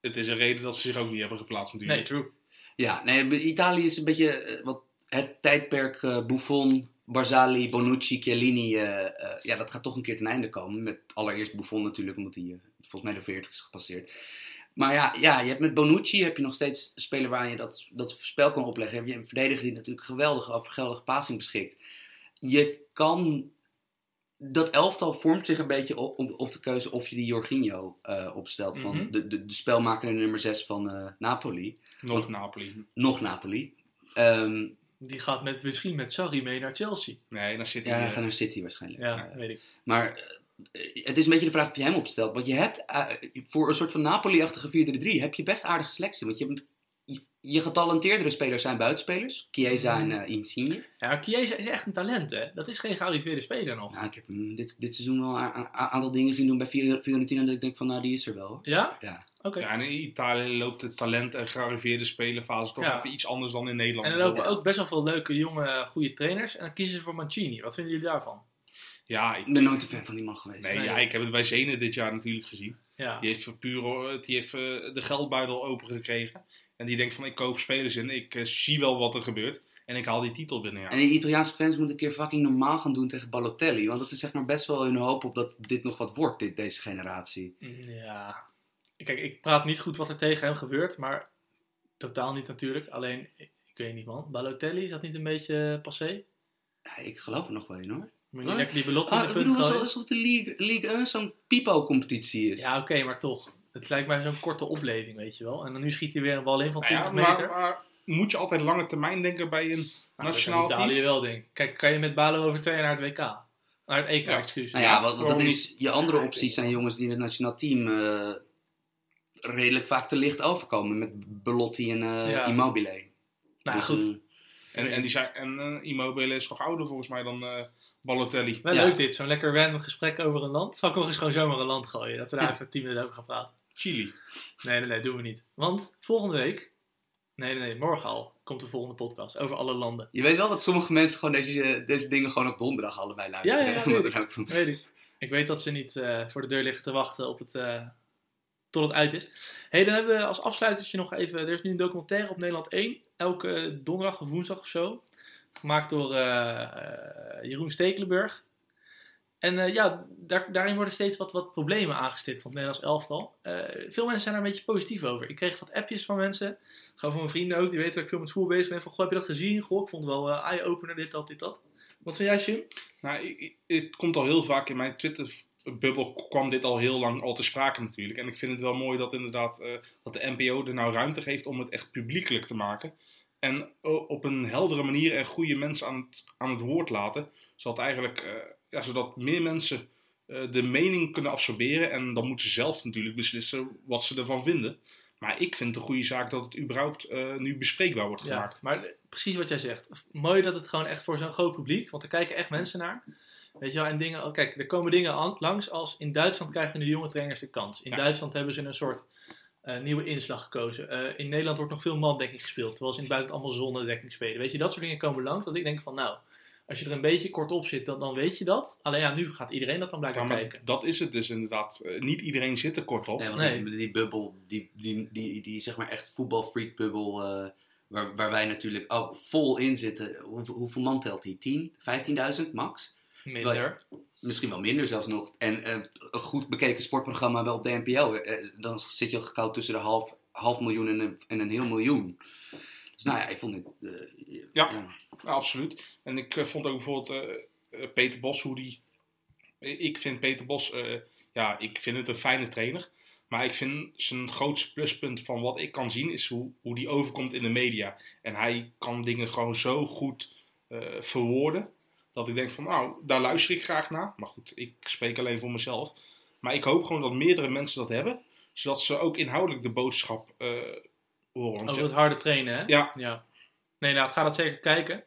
Het is een reden dat ze zich ook niet hebben geplaatst natuurlijk. Nee, true. Ja, nee, Italië is een beetje wat het tijdperk uh, Buffon... Barzali, Bonucci, Chiellini, uh, uh, ja, dat gaat toch een keer ten einde komen. Met allereerst Buffon natuurlijk, omdat hij uh, volgens mij de veertig is gepasseerd. Maar ja, ja, je hebt met Bonucci heb je nog steeds een speler waar je dat, dat spel kan opleggen. Je hebt een verdediger die natuurlijk geweldige, over geweldige passing beschikt. Je kan... Dat elftal vormt zich een beetje op, op de keuze of je die Jorginho uh, opstelt. Mm-hmm. Van de, de, de spelmaker nummer zes van uh, Napoli. Nog Want, Napoli. Nog Napoli. Um, Die gaat met, misschien met Sarri mee naar Chelsea. Nee, naar City. Ja, hij gaat naar City waarschijnlijk. Ja, ja, weet ik. Maar uh, het is een beetje de vraag of je hem opstelt. Want je hebt uh, voor een soort van Napoli-achtige vier drie drie heb je best aardige selectie. Want je, hebt, je, je getalenteerdere spelers zijn buitenspelers. Chiesa en uh, Insigne. Ja, Chiesa is echt een talent, hè. Dat is geen gearriveerde speler nog. Nou, ik heb mm, dit, dit seizoen wel een aantal dingen zien doen bij Fiorentina. Dat ik denk van, nou, die is er wel. Ja? Ja. Okay. Ja, en in Italië loopt de talent- en gearriveerde spelerfase toch ja. even iets anders dan in Nederland. En er lopen ook best wel veel leuke, jonge, goede trainers. En dan kiezen ze voor Mancini. Wat vinden jullie daarvan? Ja, ik... ik ben nooit een fan van die man geweest. Nee, nee. Ja, ik heb het bij Zene dit jaar natuurlijk gezien. Ja. Die heeft, puur, die heeft uh, de geldbuidel open gekregen. En die denkt van, ik koop spelers in. Ik uh, zie wel wat er gebeurt. En ik haal die titel binnen. Ja. En die Italiaanse fans moeten een keer fucking normaal gaan doen tegen Balotelli. Want dat is zeg maar best wel hun hoop op dat dit nog wat wordt, dit, deze generatie. Ja... Kijk, ik praat niet goed wat er tegen hem gebeurt, maar totaal niet natuurlijk. Alleen, ik weet niet man, Balotelli, is dat niet een beetje passé? Ja, ik geloof er nog wel in hoor. Moet je lekker die Belotti ah, de punt gooien? Het alsof de League, League één zo'n pipo-competitie is. Ja, oké, okay, maar toch. Het lijkt mij zo'n korte opleving, weet je wel. En dan nu schiet hij weer een bal in van twintig ja, maar, meter. Maar moet je altijd lange termijn denken bij een nou, nationaal team? Italië wel denk. Kijk, kan je met Balo over twee jaar naar het W K? Naar het E K, ja. excuus. Nou ja, wat, wat dat is, je andere opties zijn jongens die in het nationaal team... Uh, redelijk vaak te licht overkomen met Belotti en uh, ja. Immobile. Nou dus, goed. Uh, en en, die zijn, en uh, Immobile is nog ouder volgens mij dan uh, Balotelli. Wel ja. leuk dit, zo'n lekker random gesprek over een land. Zal ik nog eens gewoon zomaar een land gooien, dat we daar ja. even tien minuten over gaan praten. Chili. Nee, nee, nee, doen we niet. Want volgende week, nee, nee, nee, morgen al, komt de volgende podcast over alle landen. Je weet wel dat sommige mensen gewoon deze, deze dingen gewoon op donderdag allebei luisteren. Ja, ja, ja, ja, weet ik. Weet ik. Ik weet dat ze niet uh, voor de deur liggen te wachten op het... Uh, tot het uit is. Hey, dan hebben we als afsluitertje nog even... Er is nu een documentaire op Nederland één. Elke donderdag of woensdag of zo. Gemaakt door uh, Jeroen Stekelenburg. En uh, ja, daar, daarin worden steeds wat, wat problemen aangestipt van het Nederlands elftal. Uh, veel mensen zijn er een beetje positief over. Ik kreeg wat appjes van mensen. Gewoon van mijn vrienden ook. Die weten dat ik veel met voetbal bezig ben. Van, goh, heb je dat gezien? Goh, ik vond het wel uh, eye-opener, dit, dat, dit, dat. Wat vind jij, Jim? Nou, het komt al heel vaak in mijn Twitter-bubbel kwam dit al heel lang al te sprake natuurlijk. En ik vind het wel mooi dat inderdaad uh, dat de N P O er nou ruimte geeft om het echt publiekelijk te maken. En op een heldere manier en goede mensen aan het, aan het woord laten. Zodat, eigenlijk, uh, ja, zodat meer mensen uh, de mening kunnen absorberen. En dan moeten ze zelf natuurlijk beslissen wat ze ervan vinden. Maar ik vind het een goede zaak dat het überhaupt uh, nu bespreekbaar wordt gemaakt. Ja, maar precies wat jij zegt. Mooi dat het gewoon echt voor zo'n groot publiek. Want er kijken echt mensen naar. Weet je wel, en dingen, kijk, er komen dingen langs als in Duitsland krijgen de jonge trainers de kans. In ja. Duitsland hebben ze een soort uh, nieuwe inslag gekozen. Uh, in Nederland wordt nog veel mandekking gespeeld. Terwijl ze in het buitenland allemaal zonnedekking spelen. Weet je, dat soort dingen komen langs. Dat ik denk van nou, als je er een beetje kort op zit, dan, dan weet je dat. Alleen ja, nu gaat iedereen dat dan blijkbaar ja, kijken. Dat is het dus inderdaad. Uh, niet iedereen zit er kort op. Nee, want nee. Die, die bubbel, die, die, die, die zeg maar echt voetbalfreak-bubbel, uh, waar, waar wij natuurlijk oh, vol in zitten. Hoe, hoeveel man telt die? tien? vijftienduizend max? Minder. Terwijl, misschien wel minder zelfs nog. En uh, een goed bekeken sportprogramma wel op de N P O. Uh, dan zit je al gekauwd tussen de half, half miljoen en een, en een heel miljoen. Dus nou ja, ik vond het... Uh, ja, ja. Nou, absoluut. En ik uh, vond ook bijvoorbeeld uh, Peter Bos, hoe die... Ik vind Peter Bos... Uh, ja, ik vind het een fijne trainer. Maar ik vind zijn grootste pluspunt van wat ik kan zien is hoe, hoe die overkomt in de media. En hij kan dingen gewoon zo goed uh, verwoorden. Dat ik denk van, nou, daar luister ik graag naar. Maar goed, ik spreek alleen voor mezelf. Maar ik hoop gewoon dat meerdere mensen dat hebben. Zodat ze ook inhoudelijk de boodschap uh, horen. Over het harde trainen, hè? Ja. ja. Nee, nou, ga dat zeker kijken.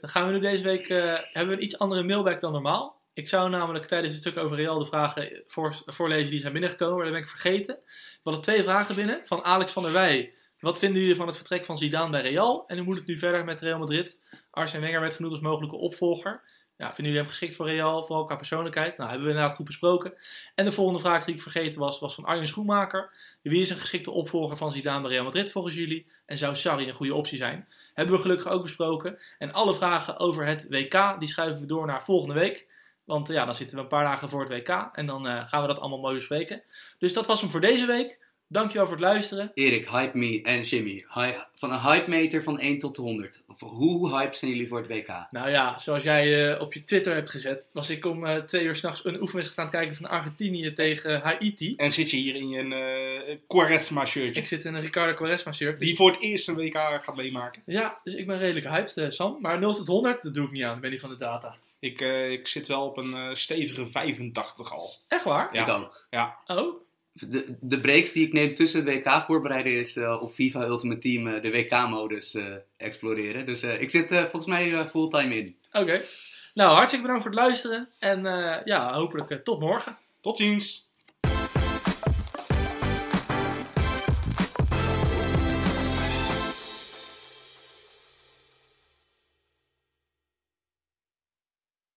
Dan gaan we nu deze week... Uh, hebben we een iets andere mailback dan normaal. Ik zou namelijk tijdens het stuk over Real de vragen voor, voorlezen die zijn binnengekomen. Maar dat ben ik vergeten. We hadden twee vragen binnen. Van Alex van der Wij. Wat vinden jullie van het vertrek van Zidane bij Real? En hoe moet het nu verder met Real Madrid? Arsene Wenger werd genoemd als mogelijke opvolger. Ja, vinden jullie hem geschikt voor Real? Vooral qua persoonlijkheid? Nou, hebben we inderdaad goed besproken. En de volgende vraag die ik vergeten was, was van Arjen Schoenmaker. Wie is een geschikte opvolger van Zidane bij Real Madrid volgens jullie? En zou Sarri een goede optie zijn? Hebben we gelukkig ook besproken. En alle vragen over het W K, die schuiven we door naar volgende week. Want ja, dan zitten we een paar dagen voor het W K. En dan uh, gaan we dat allemaal mooi bespreken. Dus dat was hem voor deze week. Dankjewel voor het luisteren. Erik, hype me en Jimmy. Hi- van een hype meter van één tot honderd. Hoe hype zijn jullie voor het W K? Nou ja, zoals jij uh, op je Twitter hebt gezet, was ik om uh, twee uur s'nachts een oefenwedstrijd aan het kijken van Argentinië tegen Haiti. En zit je hier in je uh, Quaresma shirtje? Ik zit in een Ricardo Quaresma shirt. Die voor het eerst een W K gaat meemaken. Ja, dus ik ben redelijk hyped, uh, Sam. Maar nul tot honderd, dat doe ik niet aan. Ik ben niet van de data. Ik, uh, ik zit wel op een uh, stevige vijfentachtig al. Echt waar? Ja. Ik ook. Ja. Oh. De, de breaks die ik neem tussen het W K voorbereiden is uh, op FIFA Ultimate Team uh, de W K-modus uh, exploreren. Dus uh, ik zit uh, volgens mij uh, fulltime in. Oké. Okay. Nou, hartstikke bedankt voor het luisteren. En uh, ja, hopelijk uh, tot morgen. Tot ziens.